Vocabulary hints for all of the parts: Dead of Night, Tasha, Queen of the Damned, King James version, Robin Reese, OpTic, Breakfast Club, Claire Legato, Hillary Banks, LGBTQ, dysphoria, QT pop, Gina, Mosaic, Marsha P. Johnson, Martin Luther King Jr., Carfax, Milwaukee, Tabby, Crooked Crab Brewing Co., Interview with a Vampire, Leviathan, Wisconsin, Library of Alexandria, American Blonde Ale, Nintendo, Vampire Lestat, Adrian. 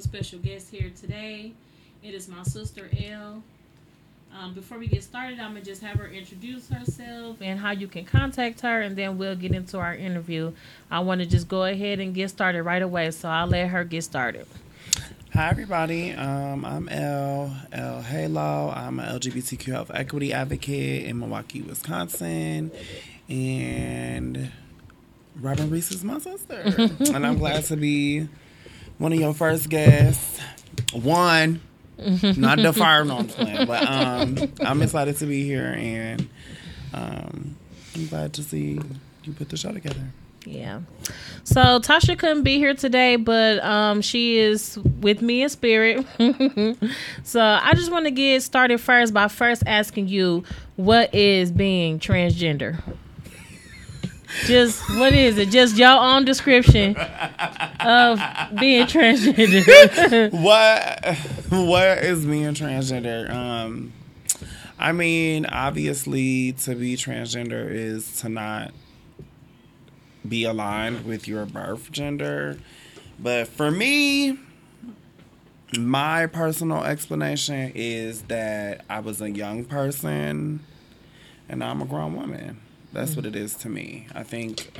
Special guest here today. It is my sister Elle. Before we get started, I'm gonna just have her introduce herself and how you can contact her, and then we'll get into our interview. I want to just go ahead and get started right away, so I'll let her get started. Hi everybody, I'm Elle Halo. I'm an LGBTQ health equity advocate in Milwaukee, Wisconsin, and Robin Reese is my sister, and I'm glad to be one of your first guests. One, not the fire on plan, but I'm excited to be here, and I'm glad to see you put the show together. Yeah. So Tasha couldn't be here today, but she is with me in spirit. So I just want to get started first by first asking you, what is being transgender? Just, what is it? Just your own description of being transgender. What is being transgender? I mean, obviously, to be transgender is to not be aligned with your birth gender. But for me, my personal explanation is that I was a young person and now I'm a grown woman. That's what it is to me. I think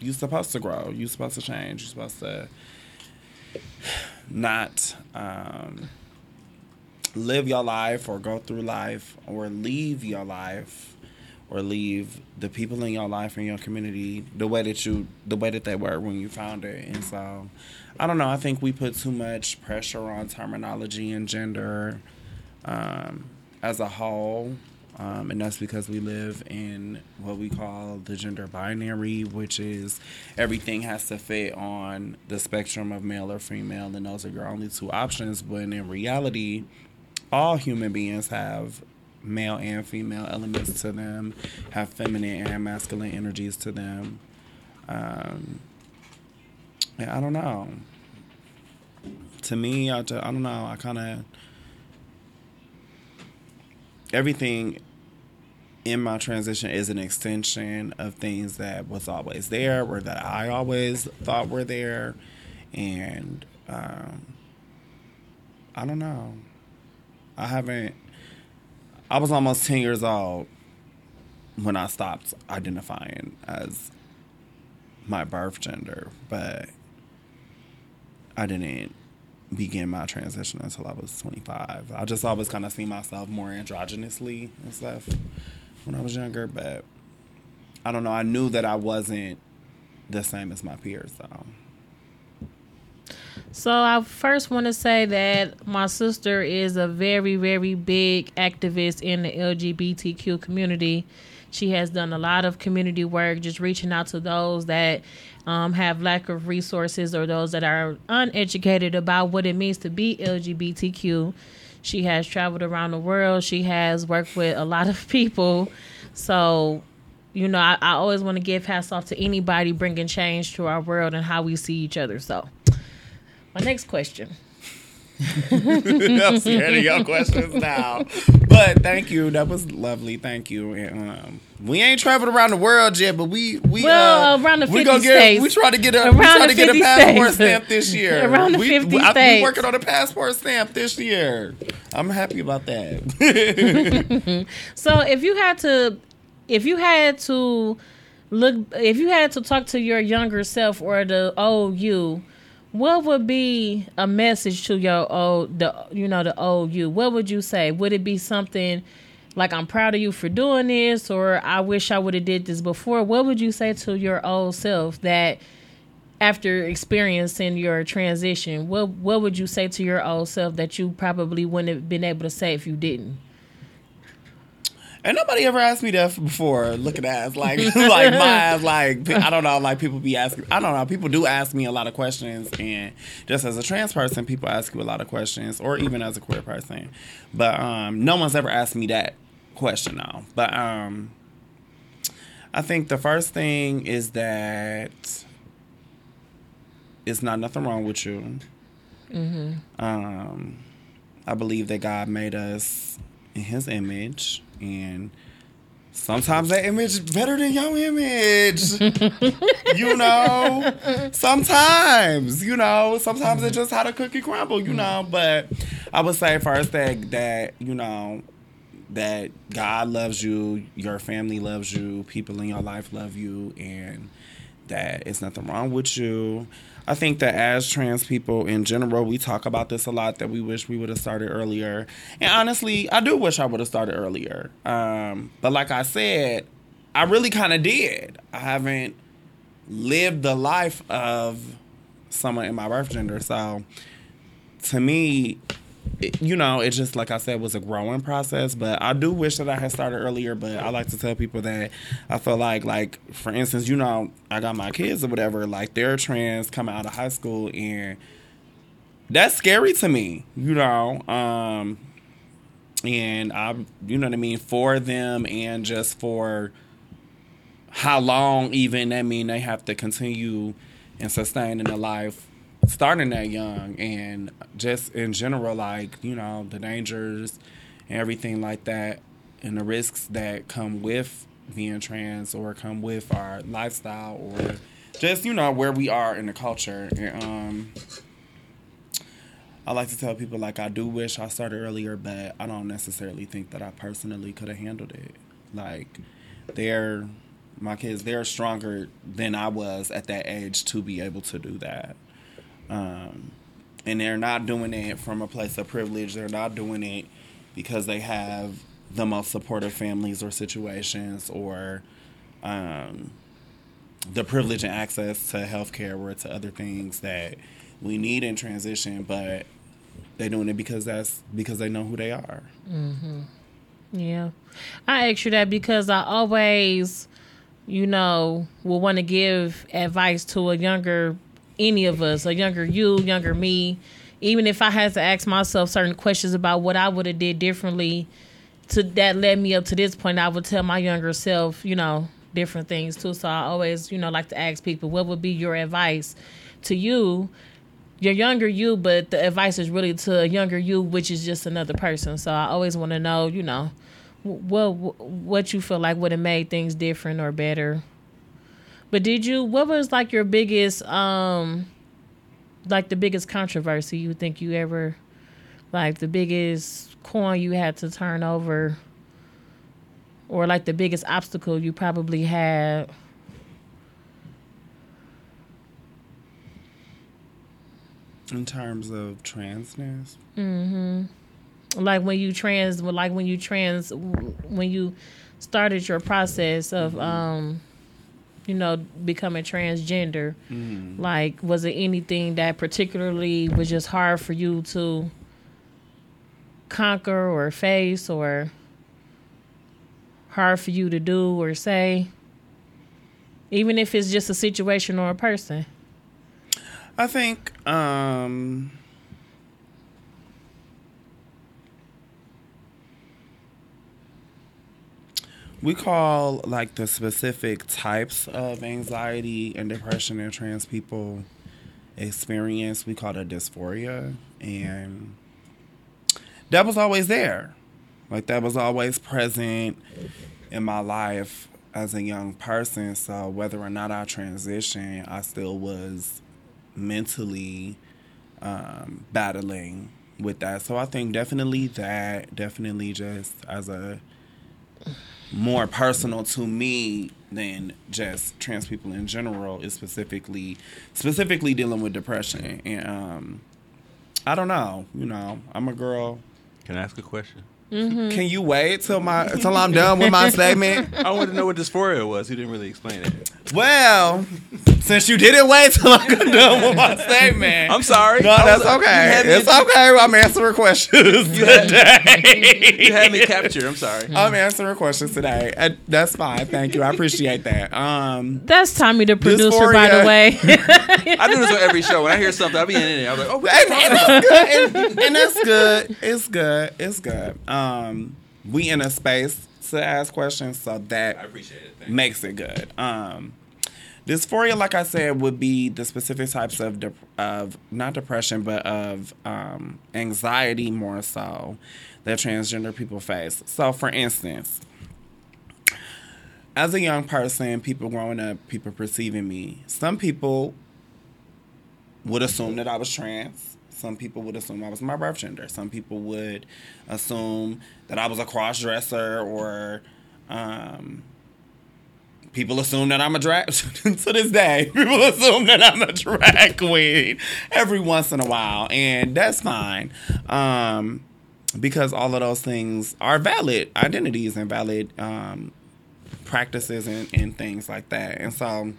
you're supposed to grow. You're supposed to change. You're supposed to not live your life or go through life or leave your life or leave the people in your life and your community the way that they were when you found it. And so, I don't know. I think we put too much pressure on terminology and gender as a whole. And that's because we live in what we call the gender binary, which is everything has to fit on the spectrum of male or female, and those are your only two options. When in reality, all human beings have male and female elements to them, have feminine and masculine energies to them. I don't know. To me, I don't know. I kind of... Everything in my transition is an extension of things that was always there or that I always thought were there. And I don't know. I was almost 10 years old when I stopped identifying as my birth gender, but I didn't begin my transition until I was 25. I just always kind of see myself more androgynously and stuff when I was younger, but I don't know. I knew that I wasn't the same as my peers, though. So I first want to say that my sister is a very, very big activist in the LGBTQ community. She has done a lot of community work, just reaching out to those that have lack of resources or those that are uneducated about what it means to be LGBTQ. She has traveled around the world. She has worked with a lot of people. So, you know, I always want to give hats off to anybody bringing change to our world and how we see each other. So my next question. I'm scared of your questions now. But thank you. That was lovely. Thank you. And, we ain't traveled around the world yet, but we around the 50 states. We try to get a passport stamp this year. Around the 50 states. I'm working on a passport stamp this year. I'm happy about that. So if you had to talk to your younger self or the old you, what would be a message to your old you? What would you say? Would it be something like, I'm proud of you for doing this, or I wish I would have did this before? What would you say to your old self that after experiencing your transition, what would you say to your old self that you probably wouldn't have been able to say if you didn't? And nobody ever asked me that before. Look at ass, like my ass, like I don't know. Like people be asking. I don't know. People do ask me a lot of questions, and just as a trans person, people ask you a lot of questions, or even as a queer person. But no one's ever asked me that question though. But I think the first thing is that it's not nothing wrong with you. Mm-hmm. I believe that God made us in His image. And sometimes that image is better than your image. You know? Sometimes, you know. Sometimes it's just how the cookie crumble, you know. But I would say first that, you know, that God loves you, your family loves you, people in your life love you, and that it's nothing wrong with you. I think that as trans people in general, we talk about this a lot, that we wish we would have started earlier. And honestly, I do wish I would have started earlier. But like I said, I really kind of did. I haven't lived the life of someone in my birth gender. So to me, you know, it's just, like I said, was a growing process. But I do wish that I had started earlier. But I like to tell people that I feel like, for instance, you know, I got my kids or whatever. Like, they're trans coming out of high school. And that's scary to me, you know. And I, you know what I mean, for them and just for how long even, I mean, they have to continue and sustain in their life. Starting that young, and just in general, like, you know, the dangers and everything like that, and the risks that come with being trans or come with our lifestyle or just, you know, where we are in the culture. And, I like to tell people, like, I do wish I started earlier, but I don't necessarily think that I personally could have handled it. Like, my kids, they're stronger than I was at that age to be able to do that. And they're not doing it from a place of privilege. They're not doing it because they have the most supportive families or situations or the privilege and access to healthcare or to other things that we need in transition. But they're doing it because they know who they are. Mm-hmm. Yeah, I asked you that because I always, you know, will want to give advice to a younger. Any of us, a younger you, younger me, even if I had to ask myself certain questions about what I would have did differently to that led me up to this point, I would tell my younger self, you know, different things too. So I always, you know, like to ask people, what would be your advice to you, your younger you, but the advice is really to a younger you, which is just another person. So I always want to know, you know, what you feel like would have made things different or better. But what was like your biggest, like the biggest controversy you think you ever, like the biggest coin you had to turn over, or like the biggest obstacle you probably had? In terms of transness? Mm-hmm. Like when you started your process of, you know, becoming transgender, like, was it anything that particularly was just hard for you to conquer or face, or hard for you to do or say, even if it's just a situation or a person? I think we call, like, the specific types of anxiety and depression that trans people experience, we call it dysphoria. And that was always there. Like, that was always present in my life as a young person. So whether or not I transitioned, I still was mentally battling with that. So I think definitely that, definitely just as a more personal to me than just trans people in general, is specifically dealing with depression. And I don't know, you know, I'm a girl. Can I ask a question? Mm-hmm. Can you wait till I'm done with my statement? I wanted to know what dysphoria was. You didn't really explain it. Well, since you didn't wait till I'm done with my statement, I'm sorry. No, that's okay. It's okay. I'm answering questions today. You had me captured. I'm sorry. I'm answering questions today. That's fine. Thank you. I appreciate that. That's Tommy, the producer, dysphoria, by the way. I do this on every show. When I hear something, I'll be in it. I'm like, oh, that's good. And that's good. It's good. It's good. We in a space to ask questions, so that I appreciate it. Makes it good. Dysphoria, like I said, would be the specific types of not depression, but of anxiety more so that transgender people face. So, for instance, as a young person, people growing up, people perceiving me, some people would assume that I was trans. Some people would assume I was my birth gender. Some people would assume that I was a cross-dresser, or people assume that I'm a drag... To this day, people assume that I'm a drag queen every once in a while. And that's fine, because all of those things are valid identities and valid practices and things like that. And so...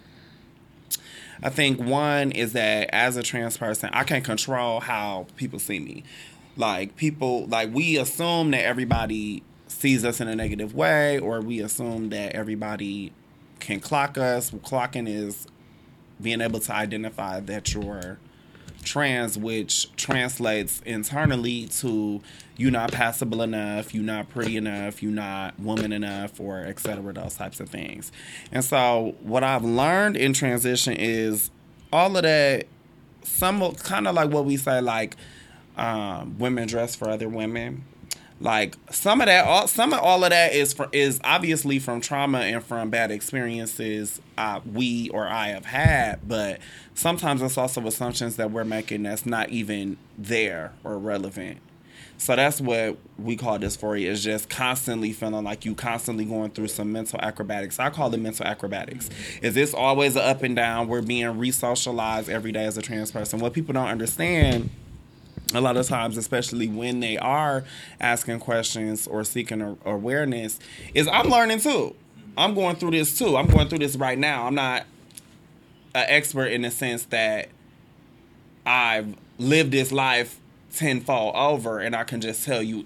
I think one is that as a trans person, I can't control how people see me. Like, people, like, we assume that everybody sees us in a negative way, or we assume that everybody can clock us. Clocking is being able to identify that you're trans, which translates internally to you're not passable enough, you're not pretty enough, you're not woman enough, or et cetera, those types of things. And so what I've learned in transition is all of that, some kind of like what we say, like, women dress for other women. Like, some of all of that is obviously from trauma and from bad experiences I have had, but sometimes it's also assumptions that we're making that's not even there or relevant. So that's what we call dysphoria, is just constantly feeling like you constantly going through some mental acrobatics. I call it mental acrobatics. Is this always an up and down? We're being re-socialized every day as a trans person. What people don't understand a lot of times, especially when they are asking questions or seeking awareness, is I'm learning too. I'm going through this too. I'm going through this right now. I'm not an expert in the sense that I've lived this life tenfold over and I can just tell you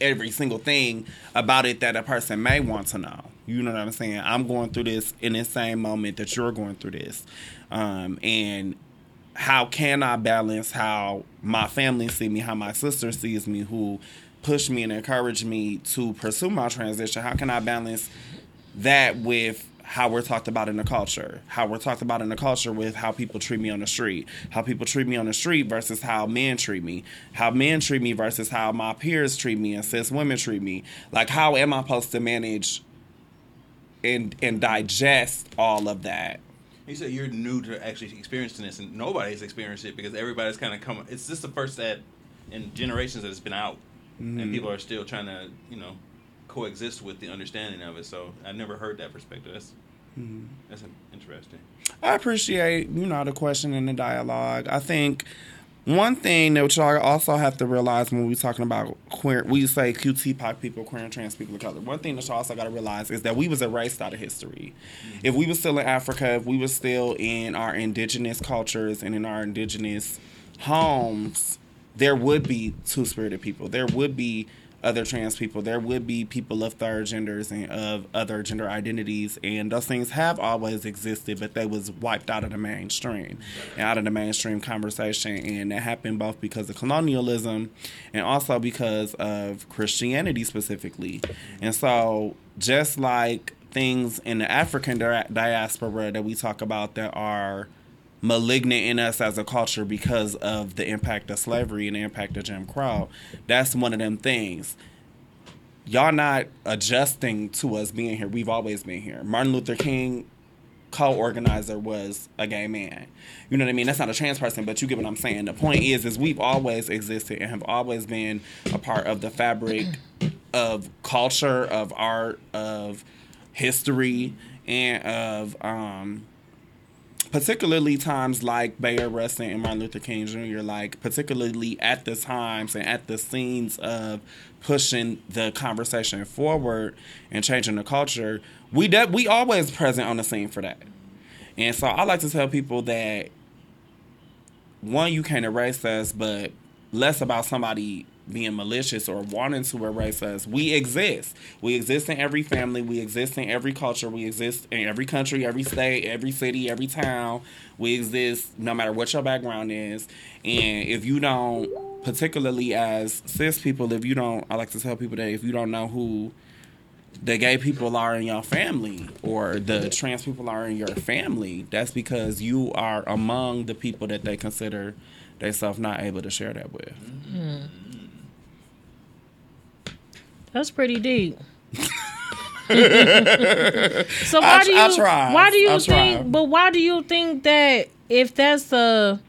every single thing about it that a person may want to know. You know what I'm saying? I'm going through this in the same moment that you're going through this. And how can I balance how my family see me, how my sister sees me, who pushed me and encouraged me to pursue my transition? How can I balance that with how we're talked about in the culture? How we're talked about in the culture with how people treat me on the street. How people treat me on the street versus how men treat me. How men treat me versus how my peers treat me and cis women treat me. Like, how am I supposed to manage and digest all of that? You said you're new to actually experiencing this, and nobody's experienced it because everybody's kind of come. It's just the first that in generations that it's been out, and people are still trying to, you know, coexist with the understanding of it. So I never heard that perspective. That's interesting. I appreciate, you know, the question and the dialogue. I think One thing that y'all also have to realize when we're talking about queer, we say QT pop people, queer and trans people of color. One thing that y'all also got to realize is that we was erased out of history. Mm-hmm. If we were still in Africa, if we were still in our indigenous cultures and in our indigenous homes, there would be two-spirited people. There would be other trans people. There would be people of third genders and of other gender identities. And those things have always existed, but they was wiped out of the mainstream and out of the mainstream conversation. And that happened both because of colonialism and also because of Christianity specifically. And so just like things in the African diaspora that we talk about that are malignant in us as a culture because of the impact of slavery and the impact of Jim Crow, that's one of them things. Y'all not adjusting to us being here. We've always been here. Martin Luther King, co-organizer, was a gay man. You know what I mean? That's not a trans person, but you get what I'm saying. The point is we've always existed and have always been a part of the fabric of culture, of art, of history, and of particularly times like Bayard Rustin and Martin Luther King Jr., like particularly at the times and at the scenes of pushing the conversation forward and changing the culture, we always present on the scene for that. And so I like to tell people that, one, you can't erase us, but less about somebody being malicious or wanting to erase us. We exist. We exist in every family. We exist in every culture. We exist in every country, every state, every city, every town. We exist no matter what your background is. And if you don't, particularly as cis people, if you don't, I like to tell people that if you don't know who the gay people are in your family or the trans people are in your family, that's because you are among the people that they consider themselves not able to share that with. Mm. That's pretty deep. So why do you think that if that's a,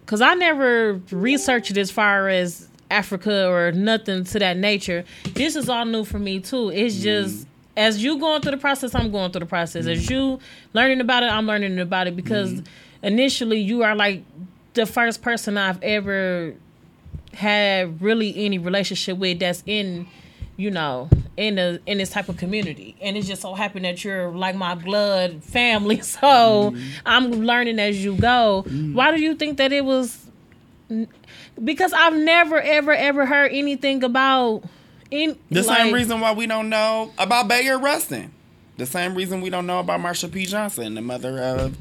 because I never researched it as far as Africa or nothing to that nature. This is all new for me too. It's just as you going through the process, I'm going through the process. As you learning about it, I'm learning about it because initially you are like the first person I've ever have really any relationship with that's in, you know, in this type of community, and it just so happened that you're like my blood family. So I'm learning as you go. Why do you think that it was? Because I've never ever heard anything about the same reason why we don't know about Bayard Rustin. The same reason we don't know about Marsha P. Johnson, the mother of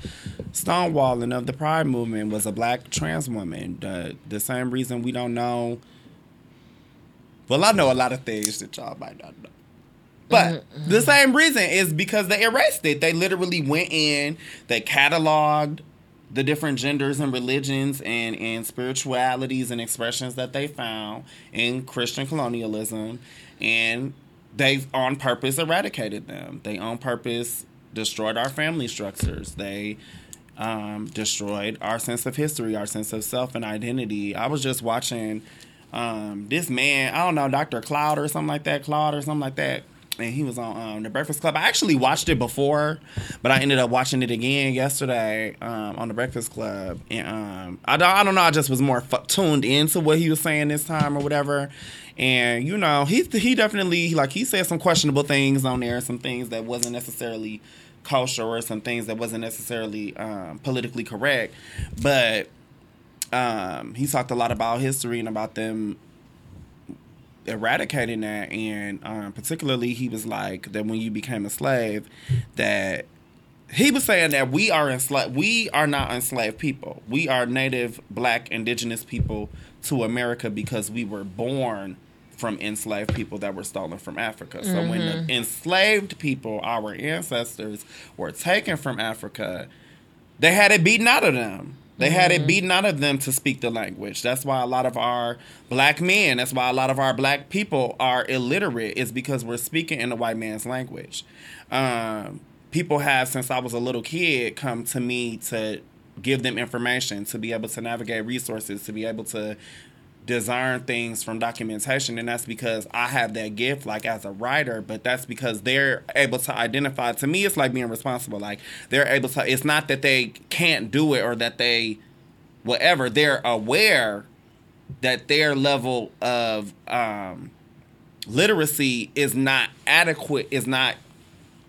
Stonewall and of the Pride movement, was a black trans woman. The same reason we don't know. Well, I know a lot of things that y'all might not know. But the same reason is because they erased it. They literally went in, they cataloged the different genders and religions and spiritualities and expressions that they found in Christian colonialism, and they've on purpose eradicated them. They on purpose destroyed our family structures. They destroyed our sense of history, our sense of self and identity. I was just watching this man, I don't know, Dr. Cloud or something like that, and he was on the Breakfast Club. I actually watched it before, but I ended up watching it again yesterday on the Breakfast Club. And I don't know. I just was more tuned into what he was saying this time or whatever. And you know, he definitely, like, he said some questionable things on there, some things that wasn't necessarily kosher or some things that wasn't necessarily politically correct. But he talked a lot about history and about them eradicating that, and particularly he was like that when you became a slave, that he was saying that we are not enslaved people. We are native black indigenous people to America because we were born from enslaved people that were stolen from Africa. So when the enslaved people, our ancestors, were taken from Africa, they had it beaten out of them. They had it beaten out of them to speak the language. That's why a lot of our black men, that's why a lot of our black people are illiterate, is because we're speaking in the white man's language. People have, since I was a little kid, come to me to give them information, to be able to navigate resources, to be able to discern things from documentation. And that's because I have that gift, like, as a writer, but that's because they're able to identify. To me, it's like being responsible. Like, they're able to, it's not that they can't do it or that they whatever, they're aware that their level of literacy is not adequate, is not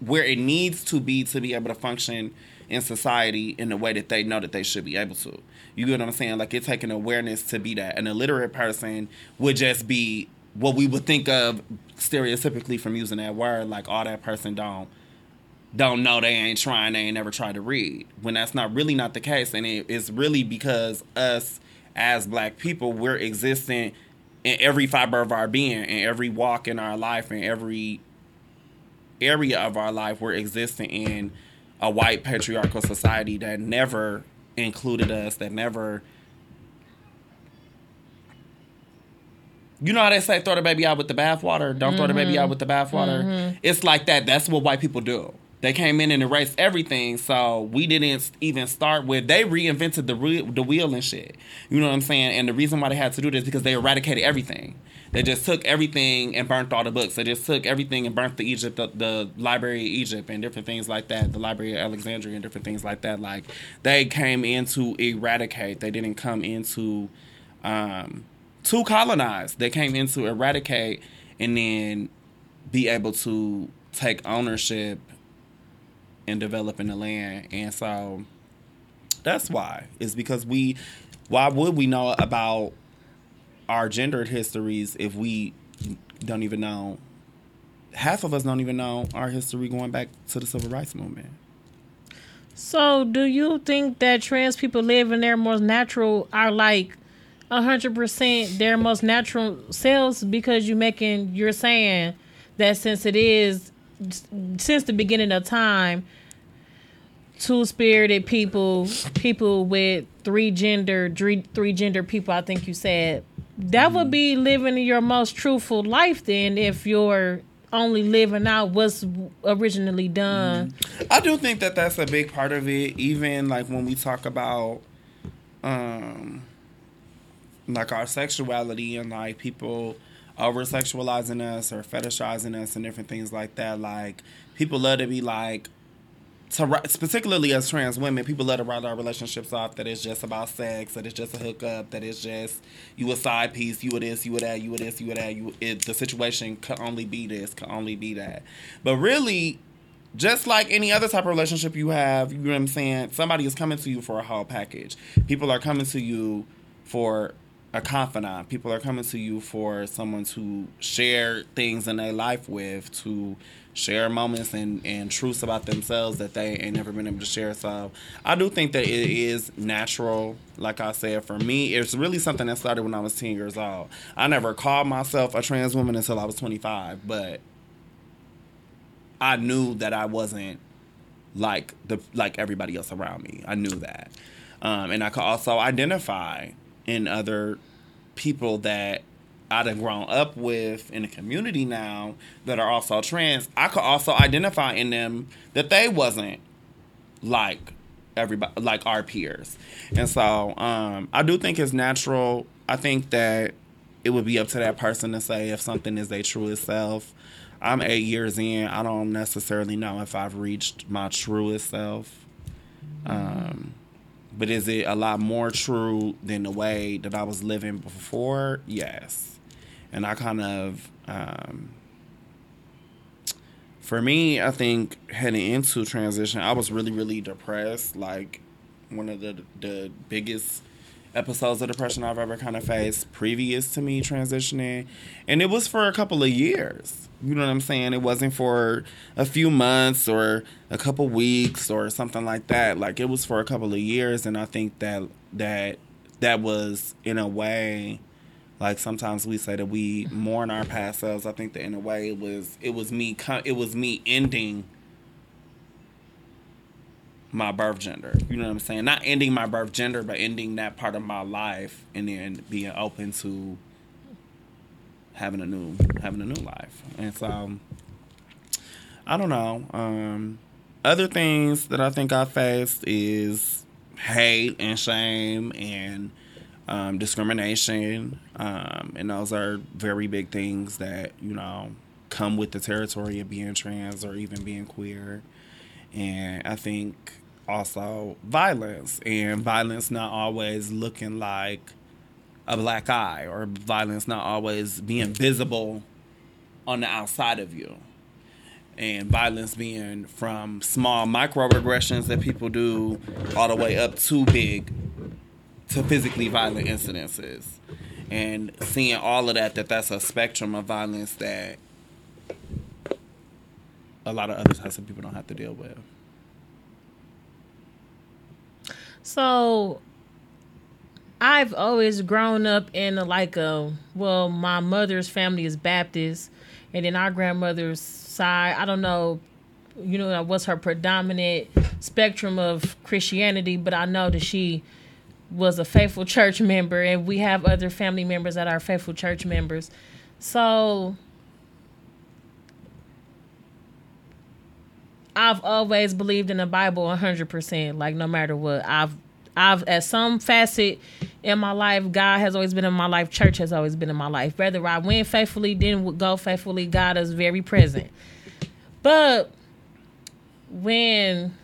where it needs to be able to function in society in the way that they know that they should be able to. You get what I'm saying? Like, it's taking awareness to be that. An illiterate person would just be what we would think of stereotypically from using that word, like, oh, that person don't know, they ain't trying, they ain't never tried to read, when that's not really not the case. And it's really because us as Black people, we're existing in every fiber of our being, in every walk in our life, in every area of our life. We're existing in a white patriarchal society that never included us, that never, you know how they say, throw the baby out with the bathwater? Don't throw the baby out with the bathwater. It's like that. That's what white people do. They came in and erased everything, so we didn't even start with... They reinvented the wheel and shit. You know what I'm saying? And the reason why they had to do this is because they eradicated everything. They just took everything and burnt all the books. They just took everything and burnt the Library of Egypt and different things like that, the Library of Alexandria and different things like that. Like, they came in to eradicate. They didn't come in to colonize. They came in to eradicate and then be able to take ownership and developing the land. And so that's why. It's because why would we know about our gendered histories if we don't even know, half of us don't even know our history going back to the Civil Rights Movement? So do you think that trans people live in their most natural, are like 100% their most natural selves? Because you're saying that since the beginning of time, two-spirited people with three gender people, I think you said, that would be living your most truthful life then, if you're only living out what's originally done. I do think that that's a big part of it. Even like when we talk about like our sexuality and like people over-sexualizing us or fetishizing us and different things like that. Like, people love to be like, particularly as trans women, people love to write our relationships off that it's just about sex, that it's just a hookup, that it's just you a side piece, you a this, you a that, you a this, you a that. The situation could only be this, could only be that. But really, just like any other type of relationship you have, you know what I'm saying, somebody is coming to you for a whole package. People are coming to you for a confidant. People are coming to you for someone to share things in their life with, to share moments and truths about themselves that they ain't never been able to share. So I do think that it is natural. Like I said, for me, it's really something that started when I was 10 years old. I never called myself a trans woman until I was 25, but I knew that I wasn't like everybody else around me. I knew that. And I could also identify in other people that I'd have grown up with in the community now that are also trans. I could also identify in them that they wasn't like everybody, like our peers. And so I do think it's natural. I think that it would be up to that person to say if something is their truest self. I'm 8 years in. I don't necessarily know if I've reached my truest self. But is it a lot more true than the way that I was living before? Yes. And I kind of, for me, I think heading into transition, I was really, really depressed. Like, one of the biggest episodes of depression I've ever kind of faced previous to me transitioning. And it was for a couple of years. You know what I'm saying? It wasn't for a few months or a couple weeks or something like that. Like, it was for a couple of years. And I think that was, in a way, like sometimes we say that we mourn our past selves. I think that in a way it was me ending my birth gender. You know what I'm saying? Not ending my birth gender, but ending that part of my life and then being open to having a new life. And so I don't know. Other things that I think I faced is hate and shame and discrimination, and those are very big things that, you know, come with the territory of being trans or even being queer. And I think also violence, and violence not always looking like a black eye, or violence not always being visible on the outside of you, and violence being from small microaggressions that people do all the way up to big, to physically violent incidences, and seeing all of that, that's a spectrum of violence that a lot of other types of people don't have to deal with. So I've always grown up in well, my mother's family is Baptist, and then our grandmother's side, I don't know, what's her predominant spectrum of Christianity, but I know that she was a faithful church member, and we have other family members that are faithful church members. So I've always believed in the Bible 100%, no matter what. I've at some facet in my life, God has always been in my life. Church has always been in my life. Whether I went faithfully, didn't go faithfully, God is very present. But when,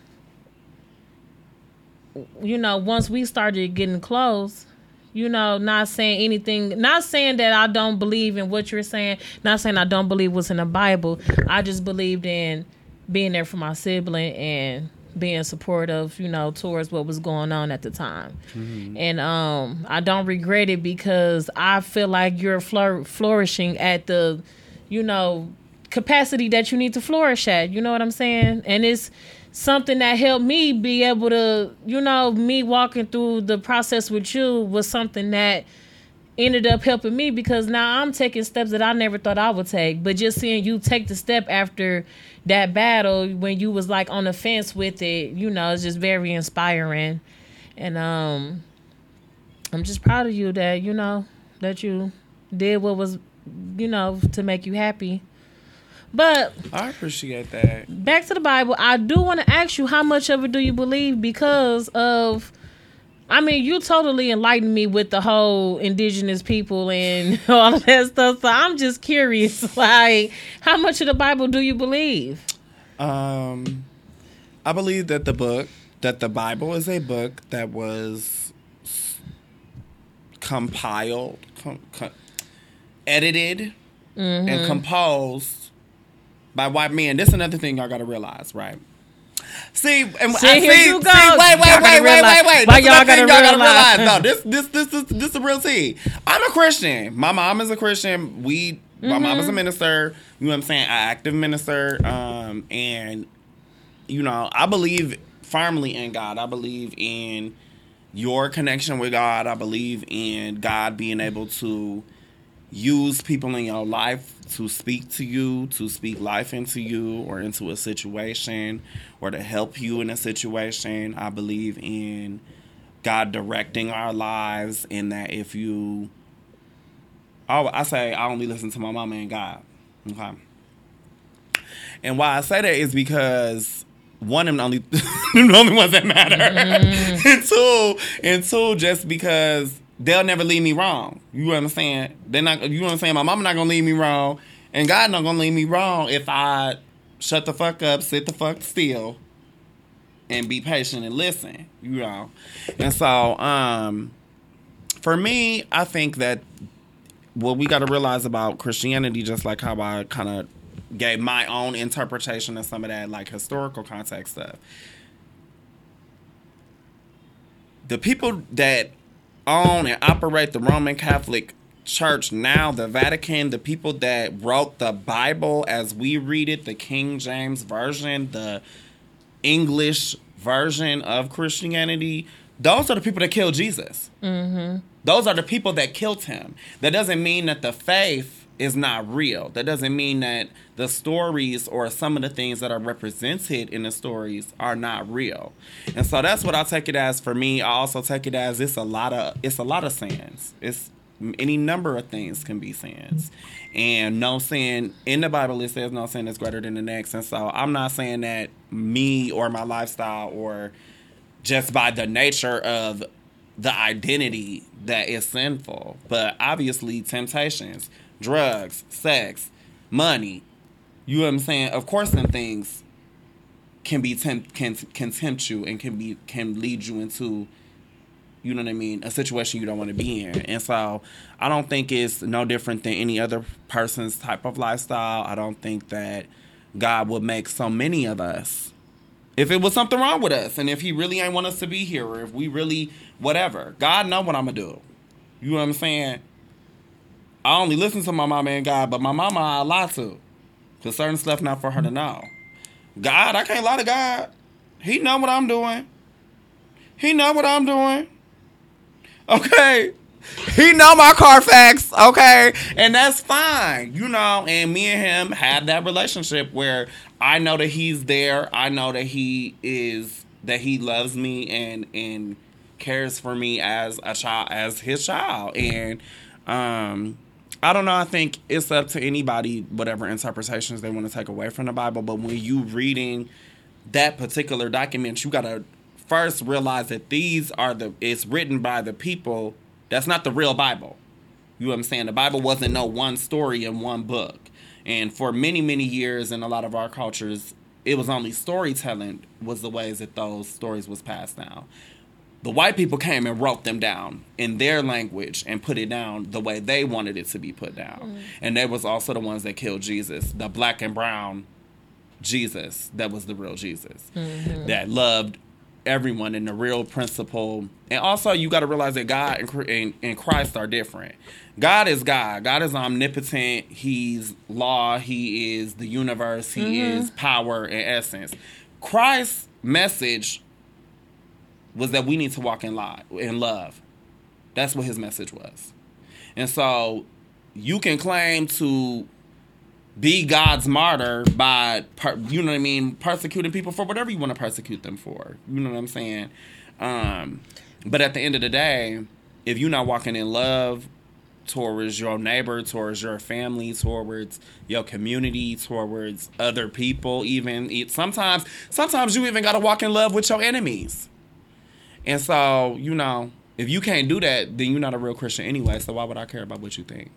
once we started getting close, not saying anything, not saying that I don't believe in what you're saying, not saying I don't believe what's in the Bible. I just believed in being there for my sibling and being supportive, towards what was going on at the time. Mm-hmm. And I don't regret it, because I feel like you're flourishing at the, capacity that you need to flourish at. You know what I'm saying? And it's something that helped me be able to, me walking through the process with you was something that ended up helping me, because now I'm taking steps that I never thought I would take. But just seeing you take the step after that battle when you was on the fence with it, it's just very inspiring. And I'm just proud of you that, that you did what was, to make you happy. But I appreciate that. Back to the Bible. I do want to ask you, how much of it do you believe? Because of, you totally enlightened me with the whole indigenous people and all of that stuff. So I'm just curious, how much of the Bible do you believe? I believe that the Bible is a book that was compiled, edited, mm-hmm. and composed by white men. That's another thing y'all got to realize, right? Wait. Why y'all gotta realize? No, this is a real thing. I'm a Christian. My mom is a Christian. My mom is a minister. You know what I'm saying? An active minister. And I believe firmly in God. I believe in your connection with God. I believe in God being able to use people in your life to speak to you, to speak life into you or into a situation, or to help you in a situation. I believe in God directing our lives, in that if you... I say I only listen to my mama and God. Okay. And why I say that is because, one, I'm the only ones that matter. Mm. and two, just because... they'll never leave me wrong. You understand? They're not. You understand? My mama not gonna leave me wrong, and God not gonna leave me wrong if I shut the fuck up, sit the fuck still, and be patient and listen. And so, for me, I think that what we got to realize about Christianity, just like how I kind of gave my own interpretation of some of that, historical context stuff. The people that own and operate the Roman Catholic Church now, the Vatican, the people that wrote the Bible as we read it, the King James version, the English version of Christianity, those are the people that killed Jesus. Mm-hmm. Those are the people that killed him. That doesn't mean that the faith is not real. That doesn't mean that the stories or some of the things that are represented in the stories are not real. And so that's what I take it as. For me, I also take it as it's a lot of sins. It's any number of things can be sins. And no sin in the Bible, it says no sin is greater than the next. And so I'm not saying that me or my lifestyle or just by the nature of the identity that is sinful, but obviously temptations, drugs, sex, money, of course them things can be tempt you and can lead you into, you know what I mean, a situation you don't want to be in. And so I don't think it's no different than any other person's type of lifestyle. I don't think that God would make so many of us if it was something wrong with us, and if he really ain't want us to be here, or if we really whatever. God know what I'm going to do. You know what I'm saying? I only listen to my mama and God, but my mama I lie to, because certain stuff not for her to know. God, I can't lie to God. He know what I'm doing. He know what I'm doing. Okay, he know my Carfax, okay, and that's fine, you know. And me and him have that relationship where I know that he's there, I know that he loves me and cares for me as a child, as his child. And I don't know, I think it's up to anybody whatever interpretations they want to take away from the Bible, but when you reading that particular document, you gotta first realize that it's written by the people. That's not the real Bible. You know what I'm saying? The Bible wasn't no one story in one book. And for many, many years in a lot of our cultures, it was only storytelling was the ways that those stories was passed down. The white people came and wrote them down in their language and put it down the way they wanted it to be put down. Mm-hmm. And they was also the ones that killed Jesus, the black and brown Jesus. That was the real Jesus, mm-hmm, that loved everyone in the real principle. And also you got to realize that God and Christ are different. God is God. God is omnipotent. He's law. He is the universe. He mm-hmm is power and essence. Christ's message was that we need to walk in love. That's what his message was. And so you can claim to be God's martyr by, you know what I mean, persecuting people for whatever you want to persecute them for. You know what I'm saying? But at the end of the day, if you're not walking in love towards your neighbor, towards your family, towards your community, towards other people, even sometimes you even got to walk in love with your enemies. And so, you know, if you can't do that, then you're not a real Christian anyway. So why would I care about what you think?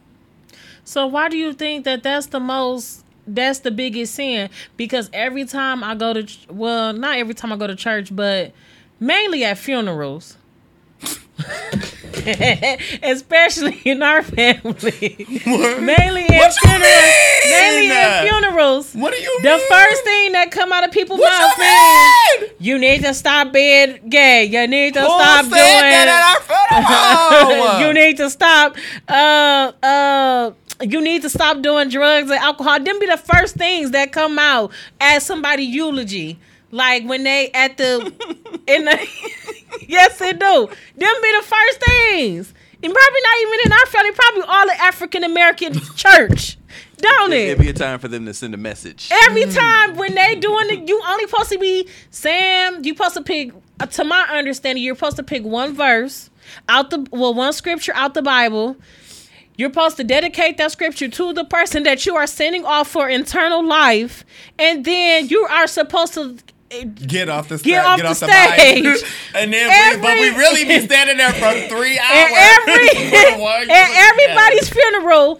So why do you think that that's the biggest sin? Because every time I go to, well, not every time I go to church, but mainly at funerals, especially in our family, what? Mainly at funerals. What do you mean? The first thing that come out of people's mouths is, you need to stop being gay. You need to stop doing that at our funeral. You need to stop. You need to stop doing drugs and alcohol. Them be the first things that come out at somebody's eulogy. Like when they yes, it do. Them be the first things. And probably not even in our family, probably all the African American church. Don't it? It'd be a time for them to send a message. Every time when they doing it, you only supposed to be, Sam, you supposed to pick, to my understanding, you're supposed to pick one verse out the, well, one scripture out the Bible. You're supposed to dedicate that scripture to the person that you are sending off for eternal life. And then you are supposed to get off the stage. And then we really be standing there for 3 hours. Everybody's funeral,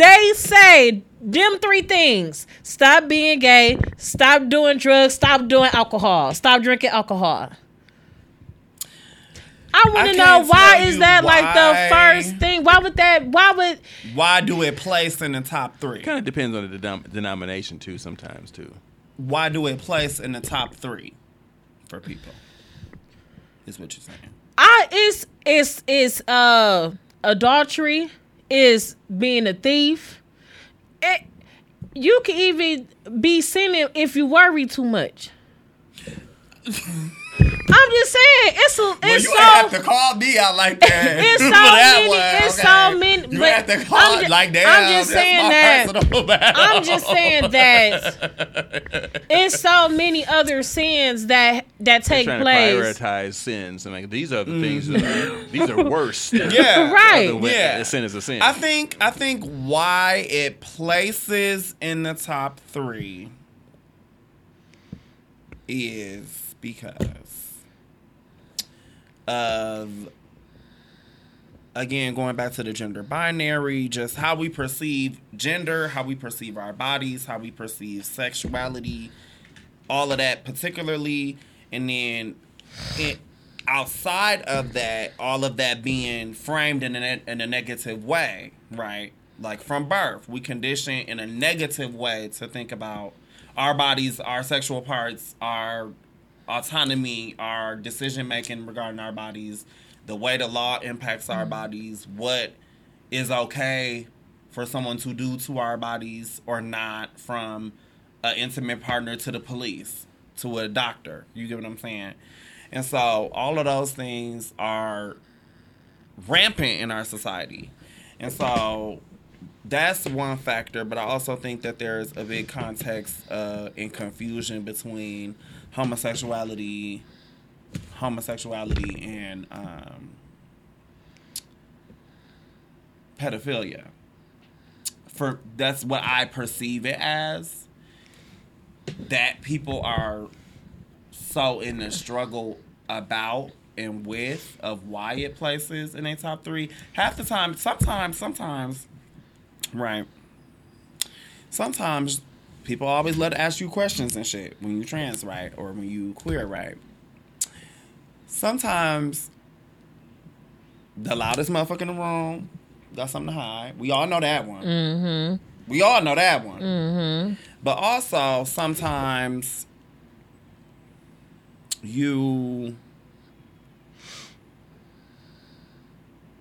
they say them three things: stop being gay, stop doing drugs, stop doing alcohol, stop drinking alcohol. I want to know why that like the first thing? Why do it place in the top three? Kind of depends on the denomination too. Sometimes too. Why do it place in the top three for people? Is what you're saying? It's adultery, is being a thief. You can even be sinning if you worry too much. I'm just saying, you have to call me out like that. It's so many. You have to call it like that. I'm just saying that. It's so many other sins that take place. They're trying to prioritize sins, and like these other things, these are worse. Yeah, right. Yeah, sin is a sin. I think why it places in the top three is because of, again, going back to the gender binary, just how we perceive gender, how we perceive our bodies, how we perceive sexuality, all of that particularly. And then outside of that, all of that being framed in a negative way, right? Like from birth, we condition in a negative way to think about our bodies, our sexual parts, our autonomy, our decision-making regarding our bodies, the way the law impacts our bodies, what is okay for someone to do to our bodies or not, from an intimate partner to the police, to a doctor. You get what I'm saying? And so all of those things are rampant in our society. And so that's one factor, but I also think that there's a big context and confusion between homosexuality and pedophilia. For that's what I perceive it as, that people are so in the struggle about and with of why it places in their top three. Half the time, sometimes, right? Sometimes people always love to ask you questions and shit when you trans, right? Or when you queer, right? Sometimes the loudest motherfucker in the room got something to hide. We all know that one. Mm-hmm. We all know that one. Mm-hmm. But also, sometimes when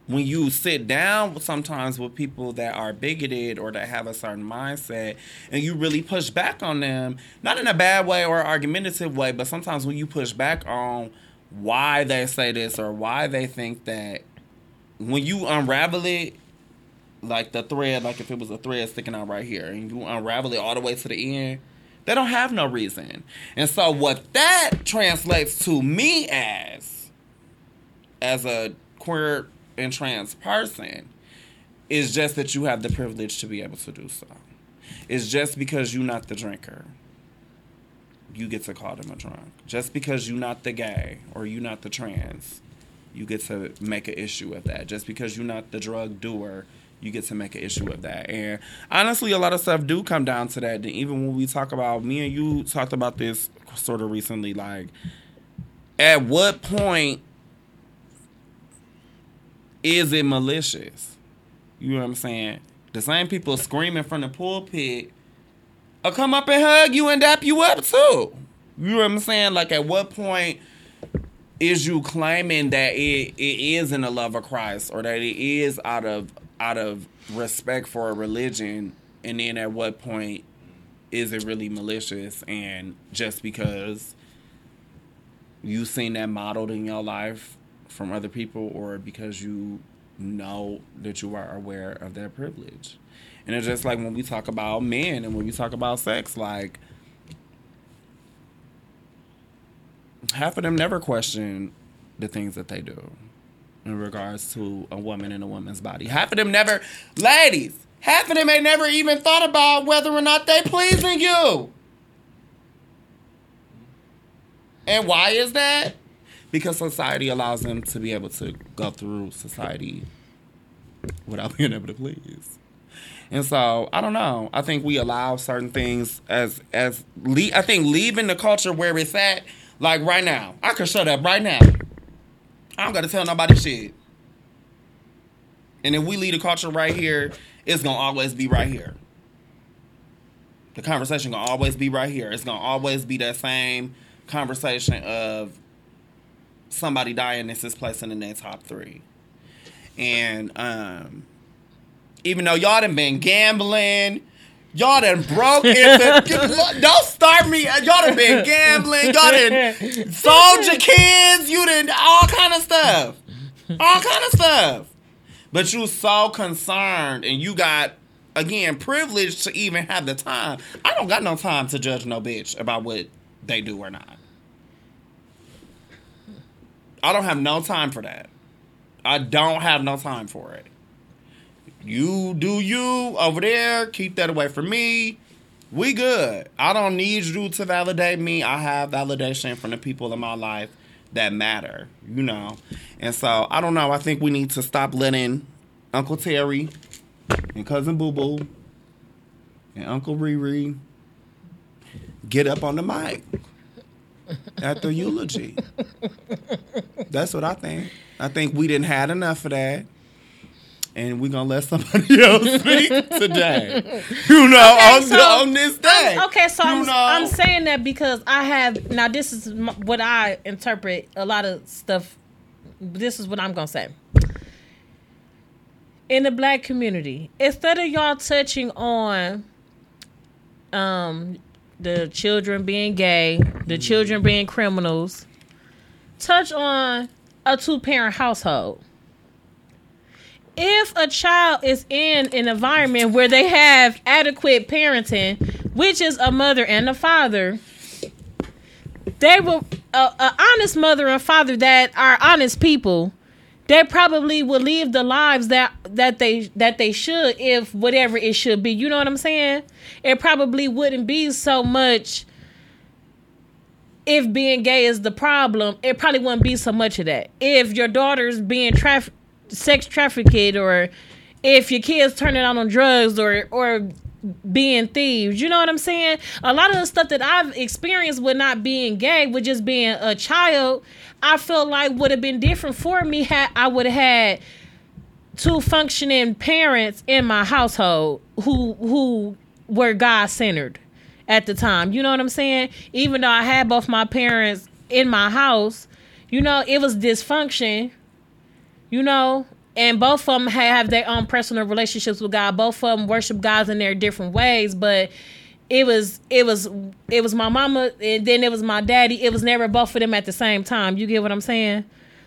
you sit down sometimes with people that are bigoted or that have a certain mindset, and you really push back on them, not in a bad way or argumentative way, but sometimes when you push back on why they say this or why they think that, when you unravel it, like the thread, like if it was a thread sticking out right here, and you unravel it all the way to the end, they don't have no reason. And so what that translates to me as a queer and trans person, is just that you have the privilege to be able to do so. It's just because you're not the drinker, you get to call them a drunk. Just because you're not the gay or you're not the trans, you get to make an issue of that. Just because you're not the drug doer, you get to make an issue of that. And honestly, a lot of stuff do come down to that. And even when we talk about, me and you talked about this sort of recently, like, at what point is it malicious? You know what I'm saying? The same people screaming from the pulpit will come up and hug you and dap you up too. You know what I'm saying? Like, at what point is you claiming that it is in the love of Christ, or that it is out of respect for a religion, and then at what point is it really malicious? And just because you've seen that modeled in your life from other people, or because you know that you are aware of their privilege. And it's just like when we talk about men and when we talk about sex, like, half of them never question the things that they do in regards to a woman and a woman's body. Half of them never, ladies, half of them ain't never even thought about whether or not they pleasing you. And why is that? Because society allows them to be able to go through society without being able to please. And so, I don't know. I think we allow certain things I think leaving the culture where it's at, like right now. I could shut up right now. I don't got to tell nobody shit. And if we leave the culture right here, it's going to always be right here. The conversation going to always be right here. It's going to always be that same conversation of somebody dying, this is placing in their top three. And even though y'all done been gambling, y'all done broke into... Don't start me. Y'all done been gambling. Y'all done sold your kids. You done all kind of stuff. All kind of stuff. But you so concerned, and you got, again, privilege to even have the time. I don't got no time to judge no bitch about what they do or not. I don't have no time for that. I don't have no time for it. You do you over there. Keep that away from me. We good. I don't need you to validate me. I have validation from the people in my life that matter, you know. And so, I don't know. I think we need to stop letting Uncle Terry and Cousin Boo Boo and Uncle Riri get up on the mic at the eulogy. That's what I think. I think we didn't had enough of that. And we're going to let somebody else speak today. You know, okay, on this day. Okay, so I'm saying that because I have... Now, this is what I interpret a lot of stuff. This is what I'm going to say. In the black community, instead of y'all touching on the children being gay, the children being criminals, touch on a two-parent household. If a child is in an environment where they have adequate parenting, which is a mother and a father, they will a honest mother and father that are honest people, they probably will live the lives that they should, if whatever it should be. You know what I'm saying? It probably wouldn't be so much if being gay is the problem. It probably wouldn't be so much of that. If your daughter's being sex trafficking, or if your kids turning out on drugs or being thieves, you know what I'm saying? A lot of the stuff that I've experienced with not being gay, with just being a child, I feel like would have been different for me had I would have had two functioning parents in my household who were God-centered at the time. You know what I'm saying? Even though I had both my parents in my house, you know, it was dysfunction. You know, and both of them have their own personal relationships with God. Both of them worship God in their different ways, but it was my mama, and then it was my daddy. It was never both of them at the same time. You get what I'm saying?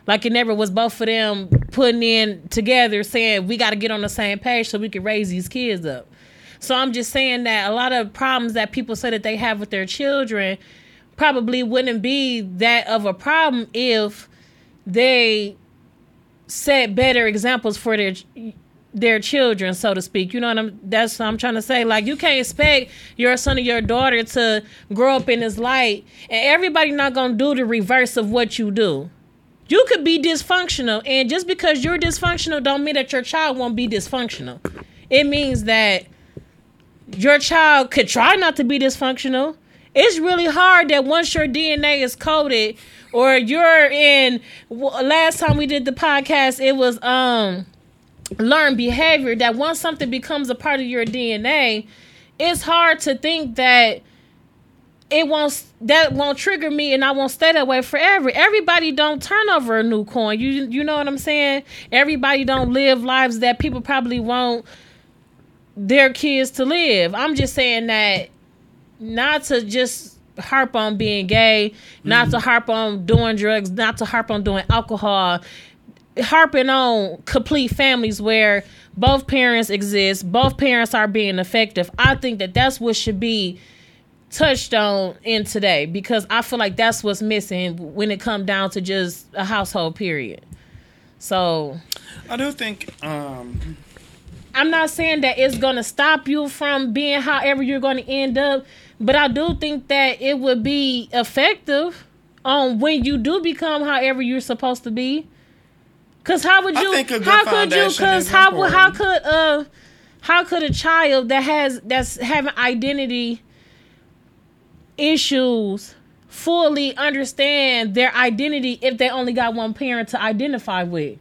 Like, it never was both of them putting in together, saying we got to get on the same page so we can raise these kids up. So I'm just saying that a lot of problems that people say that they have with their children probably wouldn't be that of a problem if they set better examples for their children, so to speak. You know what that's what I'm trying to say. Like, you can't expect your son or your daughter to grow up in this light, and everybody not gonna do the reverse of what you do. You could be dysfunctional, and just because you're dysfunctional don't mean that your child won't be dysfunctional. It means that your child could try not to be dysfunctional. It's really hard that once your DNA is coded, or you're in, last time we did the podcast, it was learned behavior, that once something becomes a part of your DNA, it's hard to think that that won't trigger me and I won't stay that way forever. Everybody don't turn over a new coin. You know what I'm saying? Everybody don't live lives that people probably want their kids to live. I'm just saying that, not to just harp on being gay, not to harp on doing drugs, not to harp on doing alcohol, harping on complete families where both parents exist, both parents are being effective. I think that that's what should be touched on in today, because I feel like that's what's missing when it comes down to just a household, period. So I do think I'm not saying that it's going to stop you from being however you're going to end up, but I do think that it would be effective on when you do become however you're supposed to be. Because how could a child that's having identity issues fully understand their identity if they only got one parent to identify with?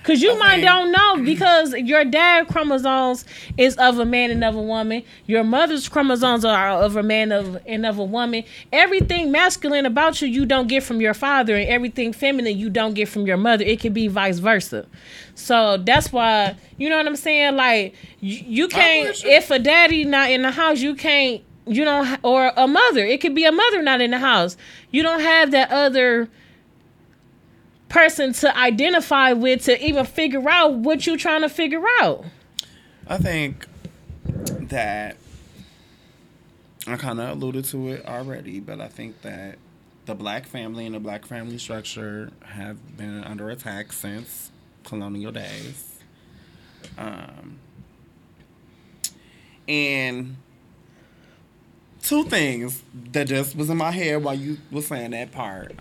Because you might don't know, because your dad's chromosomes is of a man and of a woman. Your mother's chromosomes are of a man and of a woman. Everything masculine about you don't get from your father, and everything feminine you don't get from your mother. It could be vice versa. So that's why, you know what I'm saying? Like, you can't, if a daddy not in the house, you can't, you don't, or a mother. It could be a mother not in the house. You don't have that other person to identify with to even figure out what you're trying to figure out. I think that I kind of alluded to it already, but I think that the black family and the black family structure have been under attack since colonial days. And two things that just was in my head while you were saying that part.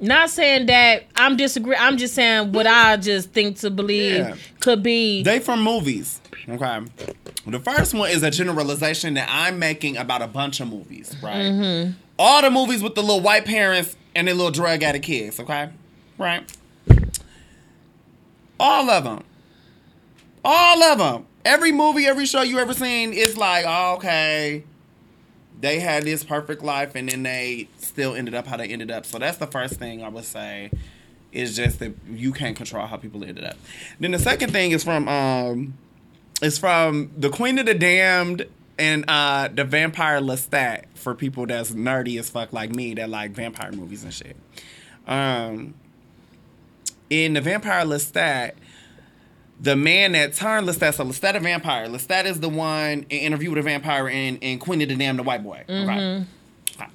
Not saying that I'm disagreeing. I'm just saying what I just think to believe could be. They from movies. Okay. The first one is a generalization that I'm making about a bunch of movies, right? Mm-hmm. All the movies with the little white parents and their little drug addict kids, okay? Right. All of them. All of them. Every movie, every show you ever seen, it's like, oh, okay, they had this perfect life and then they still ended up how they ended up. So that's the first thing I would say is just that you can't control how people ended up. Then the second thing is from the Queen of the Damned and the Vampire Lestat, for people that's nerdy as fuck like me that like vampire movies and shit. In the Vampire Lestat, the man that turned Lestat, so Lestat a vampire. Lestat is the one in Interview with a Vampire and Queen of the Damned, the white boy. Mm-hmm.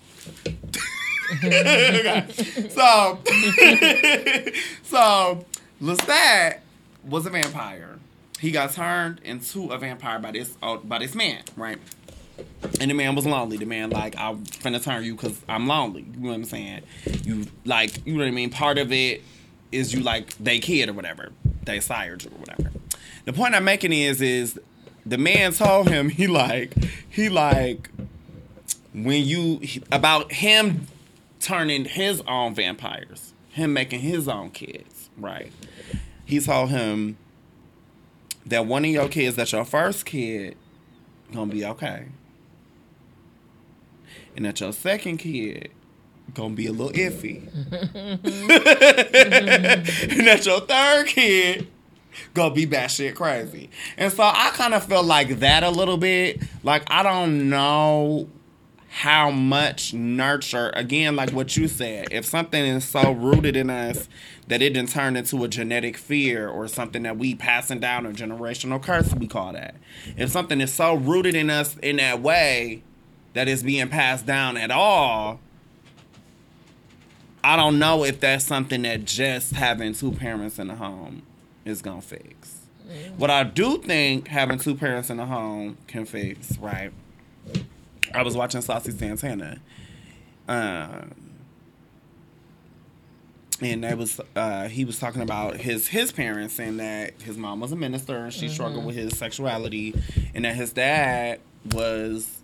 Right. So Lestat was a vampire. He got turned into a vampire by this man, right? And the man was lonely. The man like, I'm finna turn you because I'm lonely. You know what I'm saying? You know what I mean? Part of it is you like they kid or whatever. They sired you or whatever. The point I'm making is the man told him he like when you about him turning his own vampires, him making his own kids, right? He told him that one of your kids, that your first kid, gonna be okay. And that your second kid gonna be a little iffy. And that your third kid gonna be batshit crazy. And so I kind of feel like that a little bit. Like, I don't know how much nurture, again, like what you said, if something is so rooted in us that it didn't turn into a genetic fear or something that we passing down, a generational curse, we call that. If something is so rooted in us in that way that it's being passed down at all, I don't know if that's something that just having two parents in the home is going to fix. What I do think having two parents in the home can fix, right? I was watching Saucy Santana. And they was he was talking about his parents and that his mom was a minister and she mm-hmm. struggled with his sexuality, and that his dad was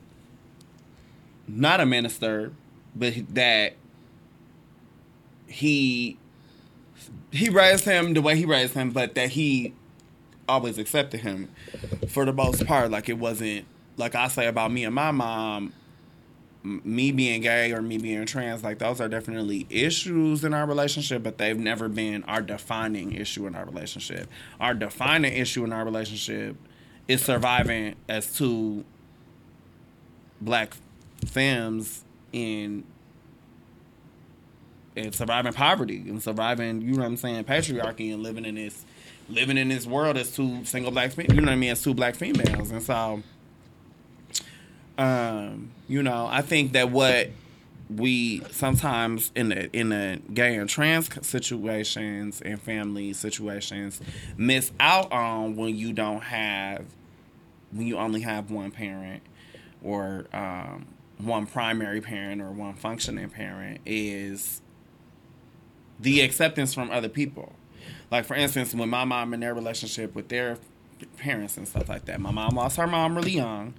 not a minister, but that he raised him the way he raised him, but that he always accepted him for the most part. Like, it wasn't, like I say about me and my mom, me being gay or me being trans, like, those are definitely issues in our relationship, but they've never been our defining issue in our relationship. Our defining issue in our relationship is surviving as two black femmes and surviving poverty and surviving, you know what I'm saying, patriarchy, and living in this world as two single black, you know what I mean, as two black females. And so, you know, I think that what we sometimes in the gay and trans situations and family situations miss out on when you only have one parent or one primary parent or one functioning parent is the acceptance from other people. Like, for instance, when my mom in their relationship with their parents and stuff like that, my mom lost her mom really young.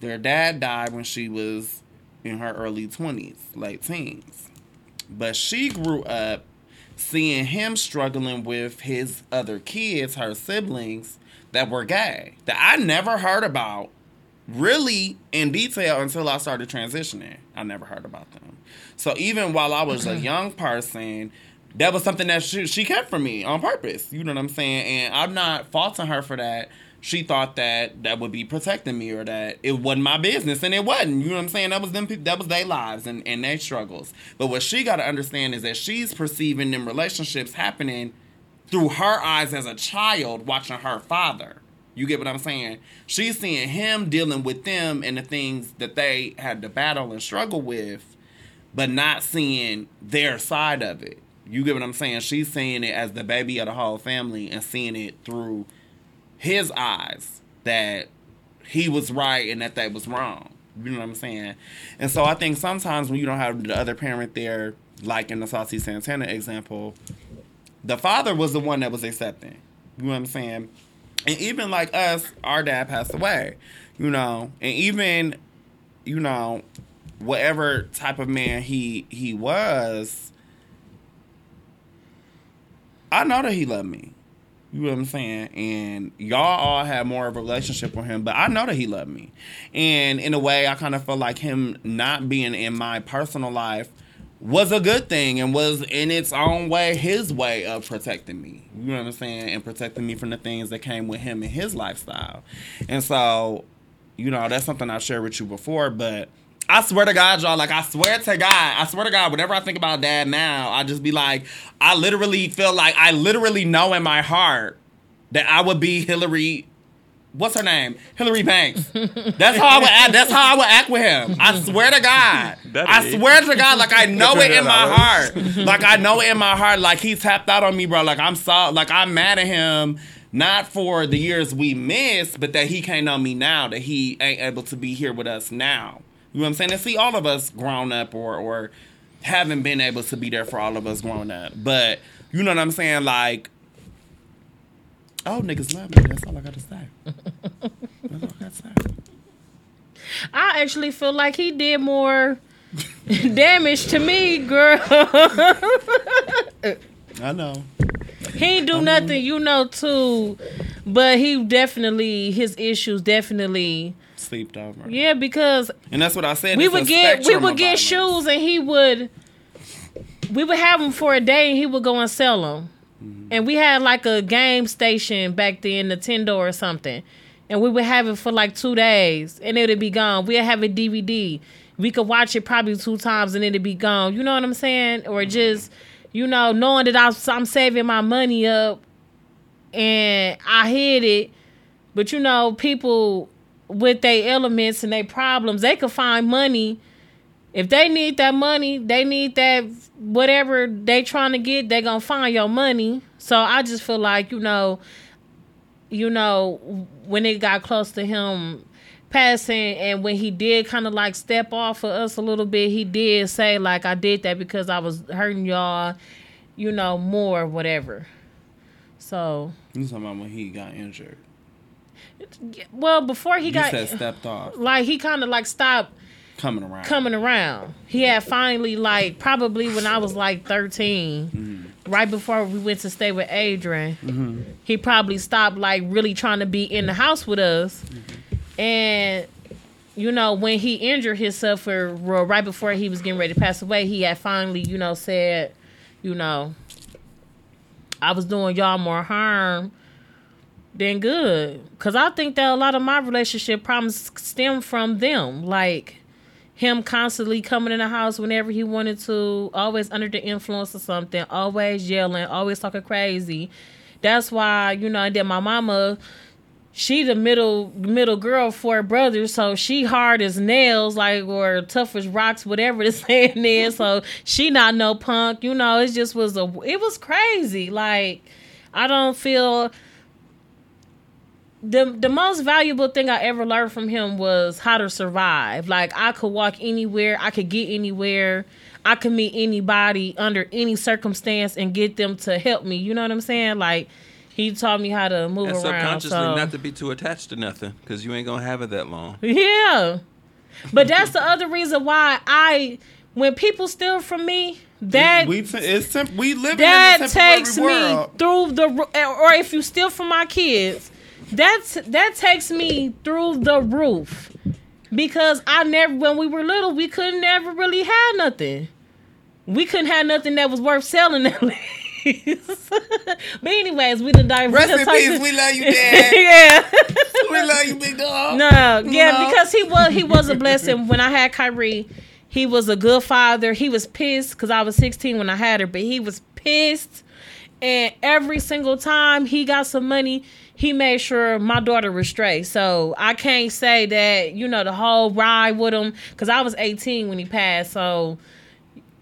Their dad died when she was in her early 20s, late teens. But she grew up seeing him struggling with his other kids, her siblings, that were gay, that I never heard about really in detail until I started transitioning. I never heard about them. So even while I was a young person, that was something that she kept from me on purpose. You know what I'm saying? And I'm not faulting her for that. She thought that would be protecting me or that it wasn't my business, and it wasn't. You know what I'm saying? That was them. That was their lives and their struggles. But what she got to understand is that she's perceiving them relationships happening through her eyes as a child watching her father. You get what I'm saying? She's seeing him dealing with them and the things that they had to battle and struggle with, but not seeing their side of it. You get what I'm saying? She's seeing it as the baby of the whole family and seeing it through his eyes, that he was right and that they was wrong. You know what I'm saying? And so I think sometimes when you don't have the other parent there, like in the Saucy Santana example, the father was the one that was accepting. You know what I'm saying? And even like us, our dad passed away, you know, and even, you know, whatever type of man he was, I know that he loved me. You know what I'm saying? And y'all all had more of a relationship with him, but I know that he loved me. And in a way, I kind of feel like him not being in my personal life was a good thing and was in its own way his way of protecting me. You know what I'm saying? And protecting me from the things that came with him and his lifestyle. And so, you know, that's something I've shared with you before, but I swear to God, y'all, like, I swear to God, whenever I think about dad now, I just be like, I literally feel like, I literally know in my heart that I would be Hillary, what's her name? Hillary Banks. That's how I would act with him. I swear to God. Like, I know it in my heart. Like, he tapped out on me, bro. Like, I'm sorry. Like, I'm mad at him. Not for the years we missed, but that he can't know me now. That he ain't able to be here with us now. You know what I'm saying? And see, all of us grown up or haven't been able to be there for all of us grown up. But, you know what I'm saying? Like, oh, niggas love me. That's all I got to say. I actually feel like he did more damage to me, girl. I know. He ain't do nothing, you know, too. But he definitely, his issues definitely sleeped over. Yeah, because and that's what I said. We would get shoes, and we would have them for a day, and he would go and sell them. And we had like a game station back then, Nintendo or something. And we would have it for like 2 days and it'd be gone. We'd have a DVD. We could watch it probably 2 times and it'd be gone. You know what I'm saying? Or just, you know, knowing that I'm saving my money up and I hid it. But, you know, people with their elements and their problems, they could find money. If they need that money, they need that whatever they trying to get, they gonna find your money. So I just feel like, you know, when it got close to him passing and when he did kind of like step off for us a little bit, he did say like, I did that because I was hurting y'all, you know, more or whatever. So. You talking about when he got injured? Well, before he got. You said stepped off. Like he kind of like stopped. Coming around. He had finally, like, probably when I was, like, 13, right before we went to stay with Adrian, he probably stopped, like, really trying to be in the house with us. And, you know, when he injured himself or right before he was getting ready to pass away, he had finally, you know, said, you know, I was doing y'all more harm than good. Because I think that a lot of my relationship problems stem from them, like him constantly coming in the house whenever he wanted to, always under the influence of something, always yelling, always talking crazy. That's why, you know, and then my mama, she the middle girl, 4 brothers, so she hard as nails, like, or tough as rocks, whatever the saying is, so she not no punk, you know, it was crazy. Like, I don't feel... The most valuable thing I ever learned from him was how to survive. Like, I could walk anywhere. I could get anywhere. I could meet anybody under any circumstance and get them to help me. You know what I'm saying? Like, he taught me how to move and around. Subconsciously, so. Not to be too attached to nothing because you ain't going to have it that long. Yeah. But that's the other reason why when people steal from me, that we live in a temporary takes world. Me through the... Or if you steal from my kids... That takes me through the roof because when we were little, we couldn't ever really have nothing. We couldn't have nothing that was worth selling at least. But anyways, we done diverted. Rest in peace. We love you, Dad. Yeah. We love you, big dog. No. Yeah, because he was a blessing. When I had Kyrie, he was a good father. He was pissed because I was 16 when I had her, but he was pissed. And every single time he got some money, he made sure my daughter was straight. So I can't say that, you know, the whole ride with him, because I was 18 when he passed. So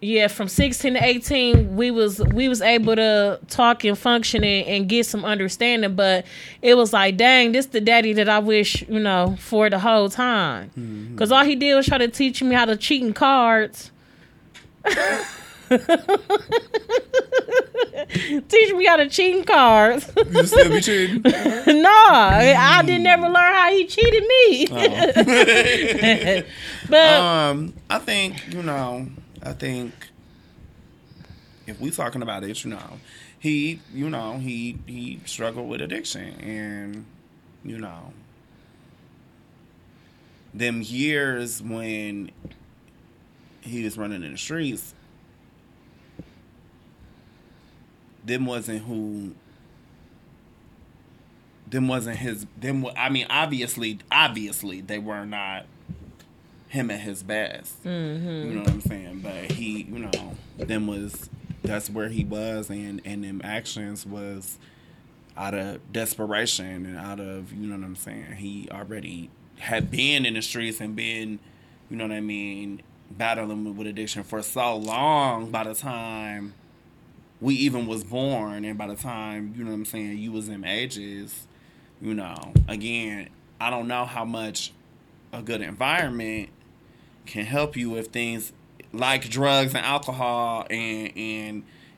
Yeah, from 16 to 18, we was able to talk and function and get some understanding, but it was like, dang, this the daddy that I wish, you know, for the whole time. Mm-hmm. Cause all he did was try to teach me how to cheat in cards. Teach me how to cheat in cards. You still be cheating? No, I didn't ever learn how he cheated me. Oh. But I think, you know. I think if we talking about it, he struggled with addiction, and you know, them years when he was running in the streets, them wasn't his. I mean, obviously they were not him at his best. Mm-hmm. You know what I'm saying? But he, you know, that's where he was, and them actions was out of desperation and out of, you know what I'm saying? He already had been in the streets and been, you know what I mean, battling with addiction for so long by the time we even was born, and by the time, you know what I'm saying, you was in ages, you know, again, I don't know how much a good environment can help you with things like drugs and alcohol and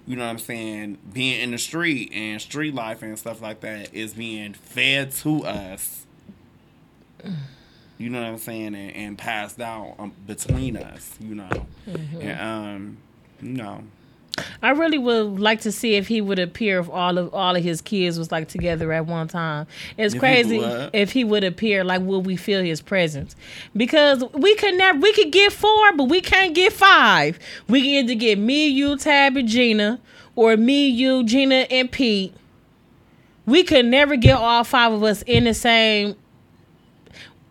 you know what I'm saying, being in the street and street life and stuff like that is being fed to us. You know what I'm saying? And passed down between us, you know. Mm-hmm. And, you know. I really would like to see if he would appear if all of his kids was like together at one time. It's crazy if he would appear. Like, will we feel his presence? Because we could get four, but we can't get five. We can either get me, you, Tabby, Gina, or me, you, Gina, and Pete. We could never get all five of us in the same,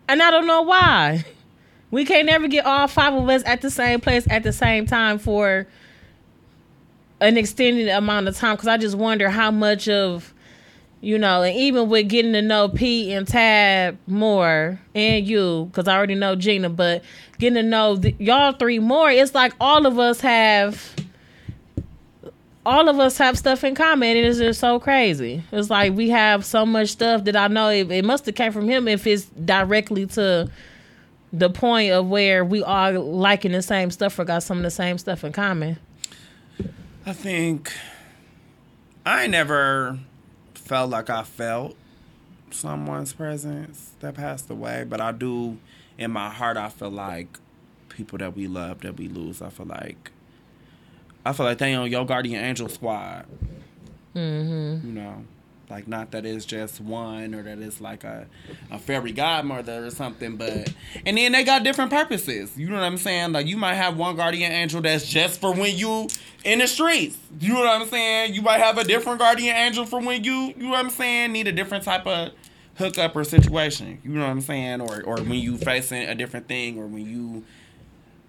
and I don't know why. We can't never get all five of us at the same place at the same time for an extended amount of time, because I just wonder how much of, you know, and even with getting to know Pete and Tab more, and you, because I already know Gina, but getting to know y'all three more, it's like all of us have stuff in common, and it's just so crazy. It's like we have so much stuff that I know it must have came from him if it's directly to the point of where we all liking the same stuff or got some of the same stuff in common. I think I never felt like I felt someone's presence that passed away, but I do, in my heart, I feel like people that we love, that we lose, I feel like they on your guardian angel squad. Mm-hmm. You know, like, not that it's just one or that it's like a fairy godmother or something, but, and then they got different purposes. You know what I'm saying? Like, you might have one guardian angel that's just for when you in the streets. You know what I'm saying? You might have a different guardian angel for when you know what I'm saying, need a different type of hookup or situation. You know what I'm saying? Or when you facing a different thing, or when you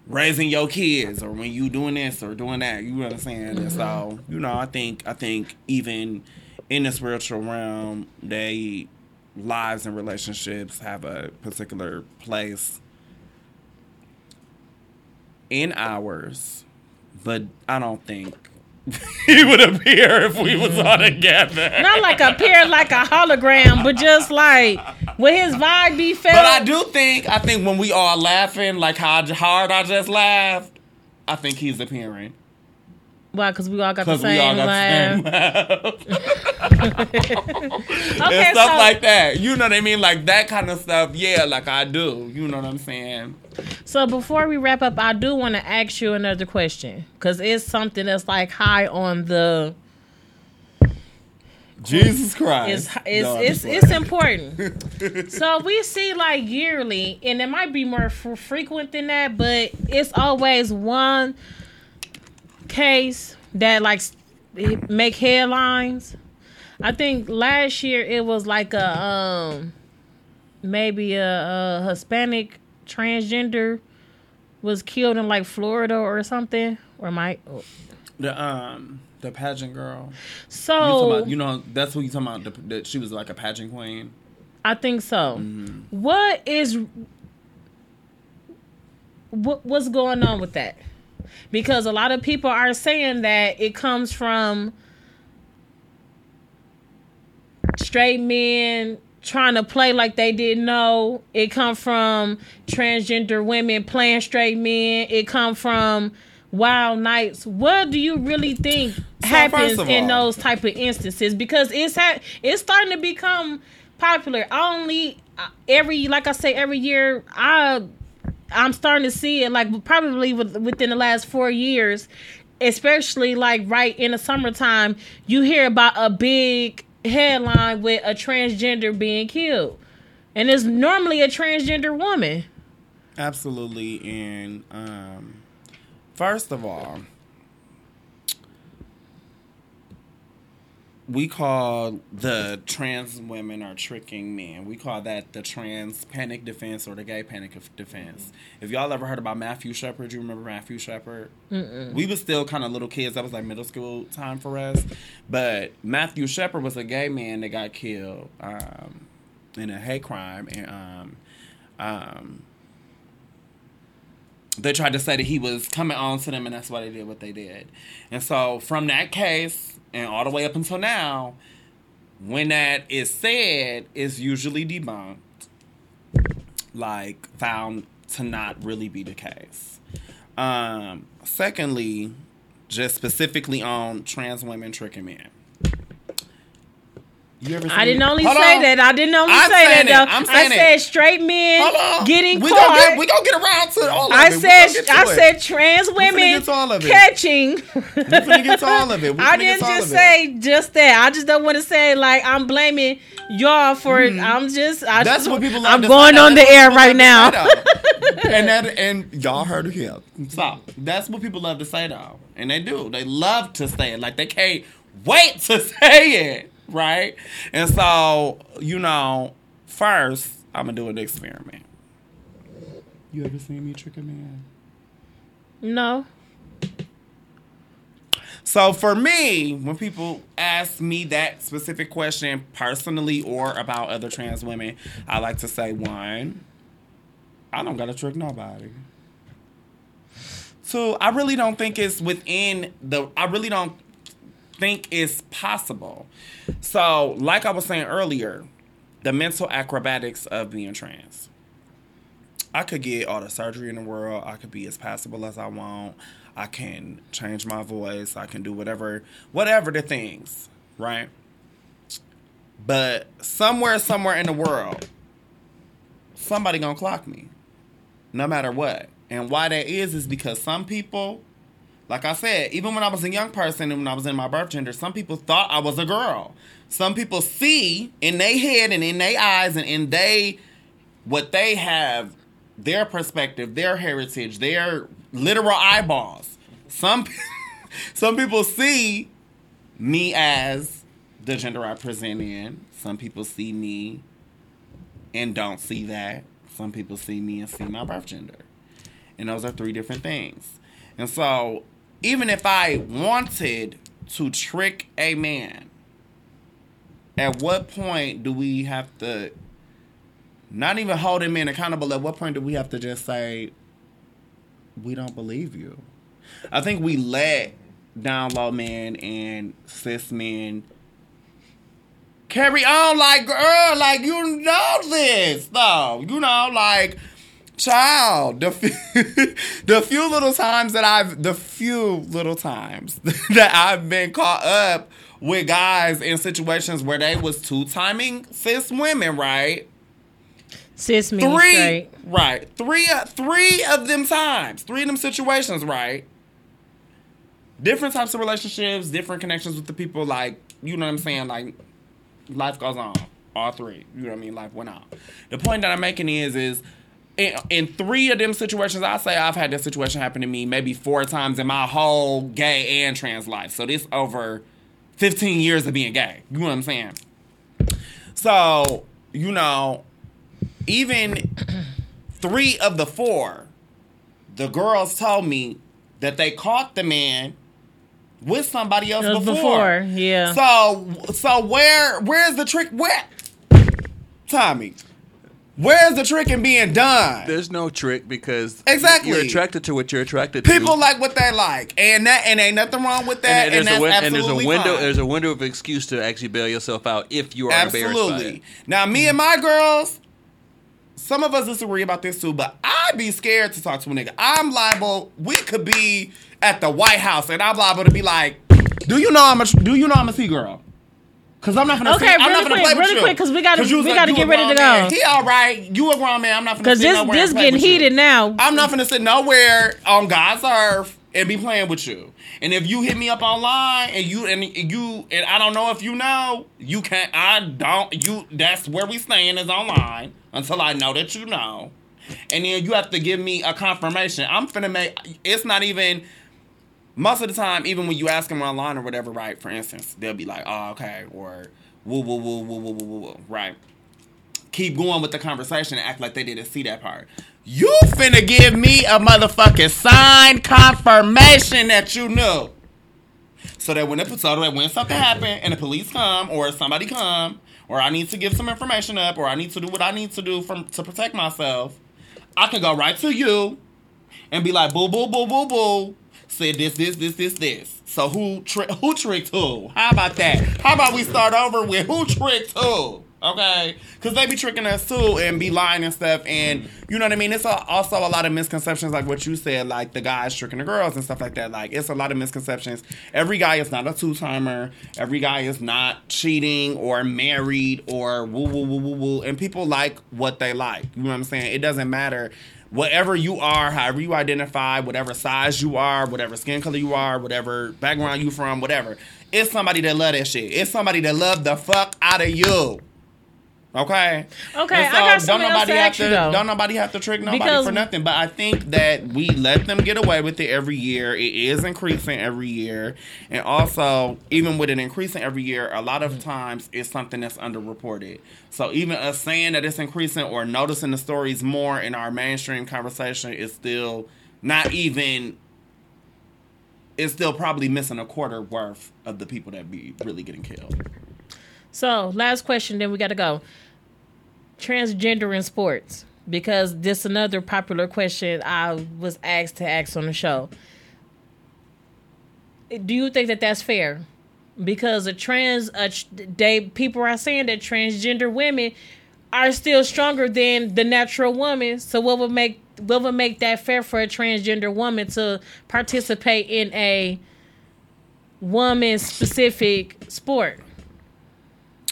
raising your kids, or when you doing this or doing that. You know what I'm saying? And so, you know, I think even in the spiritual realm, they lives and relationships have a particular place in ours. But I don't think he would appear if we was all together. Not like appear like a hologram, but just like, would his vibe be felt? But I think when we all laughing, like how hard I just laughed, I think he's appearing. Why? Because we all got the same laugh. Okay, and stuff so, like that. You know what I mean? Like that kind of stuff. Yeah, like I do. You know what I'm saying? So before we wrap up, I do want to ask you another question. Because it's something that's like high on the... Jesus Christ. It's important. So we see like yearly, and it might be more frequent than that, but it's always one case that like make headlines. I think last year it was like a maybe a Hispanic transgender was killed in like Florida or something, or might the pageant girl. So you know that's who you talking about, that she was like a pageant queen. I think so. Mm-hmm. What's going on with that? Because a lot of people are saying that it comes from straight men trying to play like they didn't know. It come from transgender women playing straight men. It come from wild nights. What do you really think happens in those type of instances? Because it's starting to become popular. Every year I'm starting to see it, like probably within the last 4 years, especially like right in the summertime, you hear about a big headline with a transgender being killed, and it's normally a transgender woman. Absolutely. And first of all, we call the trans women are tricking men. We call that the trans panic defense or the gay panic defense. If y'all ever heard about Matthew Shepard, you remember Matthew Shepard? Mm-mm. We were still kind of little kids. That was like middle school time for us. But Matthew Shepard was a gay man that got killed in a hate crime. And they tried to say that he was coming on to them, and that's why they did what they did. And so from that case, and all the way up until now, when that is said, it's usually debunked, like found to not really be the case. Secondly, just specifically on trans women tricking men. I said straight men getting caught. We're going to get around to all of it. I said trans women catching. We're going to get to all of it. I didn't just say just that. I just don't want to say like I'm blaming y'all for it. That's what people love. I'm going on the air right now. And y'all heard it here. So that's what people love to say though. And they do. They love to say it. Like they can't wait to say it. Right? And so, first, I'm going to do an experiment. You ever seen me trick a man? No. So, for me, when people ask me that specific question personally or about other trans women, I like to say, one, I don't got to trick nobody. Two, I really don't think it's possible. So, like I was saying earlier, the mental acrobatics of being trans. I could get all the surgery in the world. I could be as passable as I want. I can change my voice. I can do whatever the things, right? But somewhere in the world, somebody gonna clock me, no matter what. And why that is because some people, like I said, even when I was a young person and when I was in my birth gender, some people thought I was a girl. Some people see in their head and in their eyes and in what they have, their perspective, their heritage, their literal eyeballs. Some people see me as the gender I present in. Some people see me and don't see that. Some people see me and see my birth gender. And those are three different things. And so, even if I wanted to trick a man, at what point do we have to not even hold him accountable? At what point do we have to just say, we don't believe you? I think we let down low men and cis men carry on like, girl, like, you know this, though. You know, like, child, the few little times that I've been caught up with guys in situations where they was two-timing cis women, right? Cis means straight. Right. Three of them times. Three of them situations, right? Different types of relationships, different connections with the people, like, you know what I'm saying? Like, life goes on. All three. You know what I mean? Life went on. The point that I'm making is in three of them situations, I say I've had that situation happen to me maybe four times in my whole gay and trans life. So this over 15 years of being gay. You know what I'm saying? So, even three of the four, the girls told me that they caught the man with somebody else before. Yeah. So where's the trick? Tommy. Where's the trick in being done? There's no trick because you're attracted to what you're attracted to. People like what they like, and ain't nothing wrong with that. And there's a window. There's a window of excuse to actually bail yourself out if you are embarrassed by it. Now, me and my girls, some of us disagree about this too, but I'd be scared to talk to a nigga. I'm liable. We could be at the White House, and I'm liable to be like, "Do you know I'm a sea girl?" Because I'm not going to play with you. Okay, really quick, because we got to get ready to go. He all right. You a grown man. I'm not going to sit nowhere. Because this getting heated now. I'm not going to sit nowhere on God's earth and be playing with you. And if you hit me up online and I don't know if you know, you can't, that's where we staying is online until I know that you know. And then you have to give me a confirmation. I'm finna it's not even. Most of the time, even when you ask them online or whatever, right, for instance, they'll be like, oh, okay, or woo, woo, woo, woo, woo, woo, woo, right. Keep going with the conversation and act like they didn't see that part. You finna give me a motherfucking signed confirmation that you knew. So that when something happens and the police come or somebody come or I need to give some information up or I need to do what I need to do to protect myself, I can go right to you and be like, boo, boo, boo, boo, boo. Said this. So who tricked who? How about that? How about we start over with who tricked who? Okay? Because they be tricking us too and be lying and stuff. And you know what I mean? It's also a lot of misconceptions like what you said, like the guys tricking the girls and stuff like that. Like it's a lot of misconceptions. Every guy is not a two-timer. Every guy is not cheating or married or woo, woo, woo, woo, woo. And people like what they like. You know what I'm saying? It doesn't matter. Whatever you are, however you identify, whatever size you are, whatever skin color you are, whatever background you from, whatever. It's somebody that love that shit. It's somebody that love the fuck out of you. Okay? Okay, so I got something else to ask you, though. Don't nobody have to trick nobody for nothing. But I think that we let them get away with it every year. It is increasing every year. And also, even with it increasing every year, a lot of times it's something that's underreported. So even us saying that it's increasing or noticing the stories more in our mainstream conversation is still not even, it's still probably missing a quarter worth of the people that be really getting killed. So last question, then we got to go. Transgender in sports, because this is another popular question I was asked to ask on the show. Do you think that that's fair? Because people are saying that transgender women are still stronger than the natural woman. So what would make that fair for a transgender woman to participate in a woman-specific sport?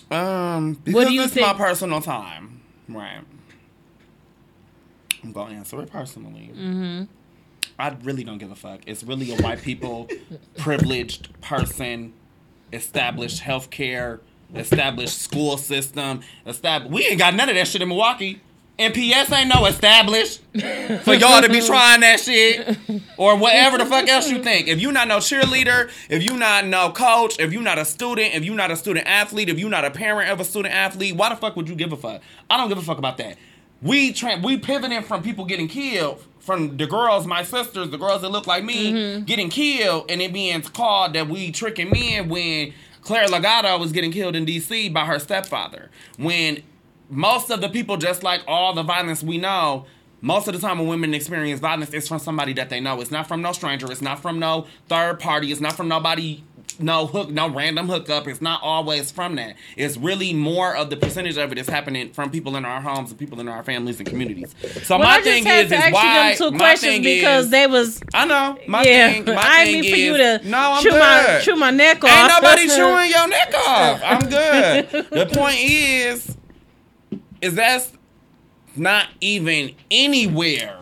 Because it's my personal time. Right. I'm going to answer it personally. Mm-hmm. I really don't give a fuck. It's really a white people, privileged person, established healthcare, established school system. We ain't got none of that shit in Milwaukee. NPS ain't no established for y'all to be trying that shit or whatever the fuck else you think. If you not no cheerleader, if you not no coach, if you not a student, if you not a student athlete, if you not a parent of a student athlete, why the fuck would you give a fuck? I don't give a fuck about that. We pivoting from people getting killed, from the girls, my sisters, the girls that look like me, getting killed, and it being called that we tricking men when Claire Legato was getting killed in D.C. by her stepfather. When most of the people, just like all the violence we know, most of the time when women experience violence, it's from somebody that they know. It's not from no stranger. It's not from no third party. It's not from nobody, no random hookup. It's not always from that. It's really more of the percentage of it is happening from people in our homes and people in our families and communities. So well, my thing is why them two my thing because is, they was I know my yeah, thing. My I thing mean for is, you to no, I'm chew good. Chew my neck off. Ain't nobody chewing your neck off. I'm good. The point is that's not even anywhere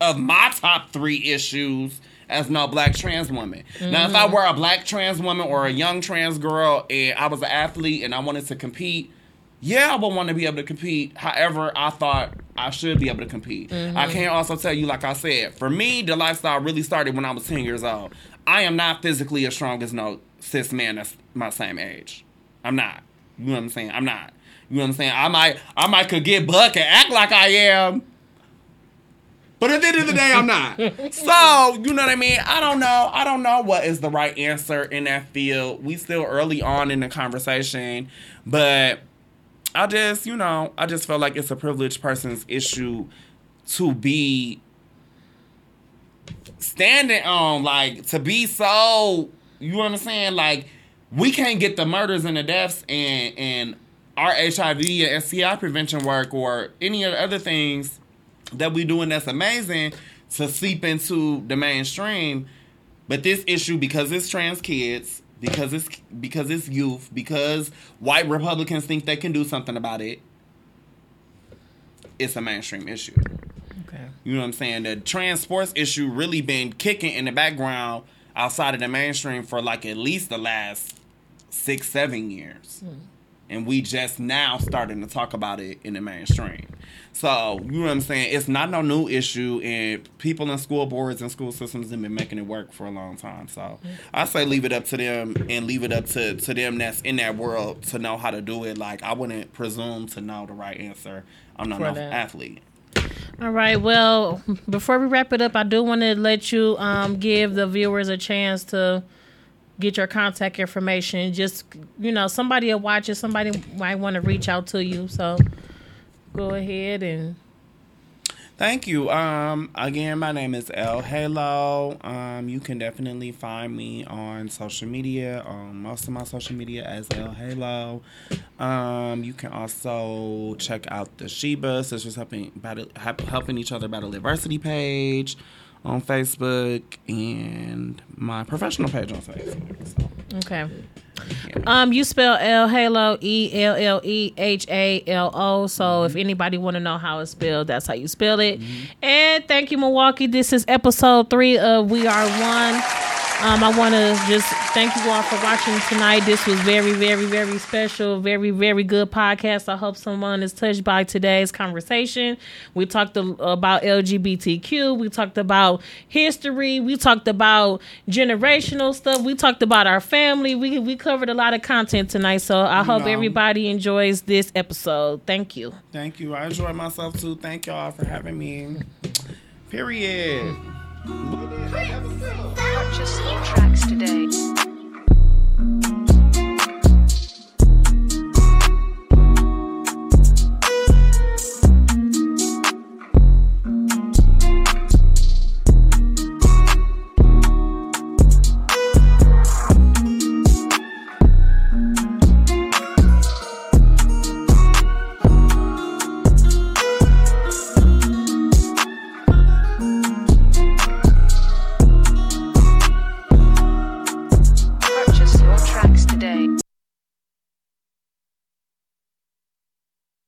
of my top three issues as no black trans woman. Mm-hmm. Now, if I were a black trans woman or a young trans girl and I was an athlete and I wanted to compete, yeah, I would want to be able to compete. However, I thought I should be able to compete. Mm-hmm. I can also tell you, like I said, for me, the lifestyle really started when I was 10 years old. I am not physically as strong as no cis man that's my same age. I'm not. You know what I'm saying? I'm not. You know what I'm saying? I might could get buck and act like I am. But at the end of the day, I'm not. So, you know what I mean? I don't know what is the right answer in that field. We still early on in the conversation. But I just feel like it's a privileged person's issue to be standing on, like, to be so, you understand, like, we can't get the murders and the deaths and our HIV and STI prevention work or any of the other things that we doing that's amazing to seep into the mainstream. But this issue, because it's trans kids, because it's youth, because white Republicans think they can do something about it, it's a mainstream issue. Okay. You know what I'm saying? The trans sports issue really been kicking in the background outside of the mainstream for like at least the last 6-7 years. Mm. And we just now starting to talk about it in the mainstream. So, you know what I'm saying? It's not no new issue, and people in school boards and school systems have been making it work for a long time. So, I say leave it up to them and leave it up to them that's in that world to know how to do it. Like, I wouldn't presume to know the right answer. I'm not an athlete. All right. Well, before we wrap it up, I do want to let you give the viewers a chance to get your contact information. Just, you know, somebody will watch it. Somebody might want to reach out to you. So go ahead and... Thank you. Again, my name is Elle Halo. You can definitely find me on social media, on most of my social media as Elle Halo. You can also check out the Sheba Sisters helping each other battle adversity page on Facebook and my professional page on Facebook. So. Okay. Yeah. You spell Elle Halo ELLEHALO. So if anybody want to know how it's spelled, that's how you spell it. Mm-hmm. And thank you, Milwaukee. This is episode 3 of We Are One. I want to just thank you all for watching tonight. This was very, very, very special, very, very good podcast. I hope someone is touched by today's conversation. We talked about LGBTQ. We talked about history. We talked about generational stuff. We talked about our family. We covered a lot of content tonight, so I hope everybody enjoys this episode. Thank you. Thank you. I enjoyed myself, too. Thank y'all for having me. Period.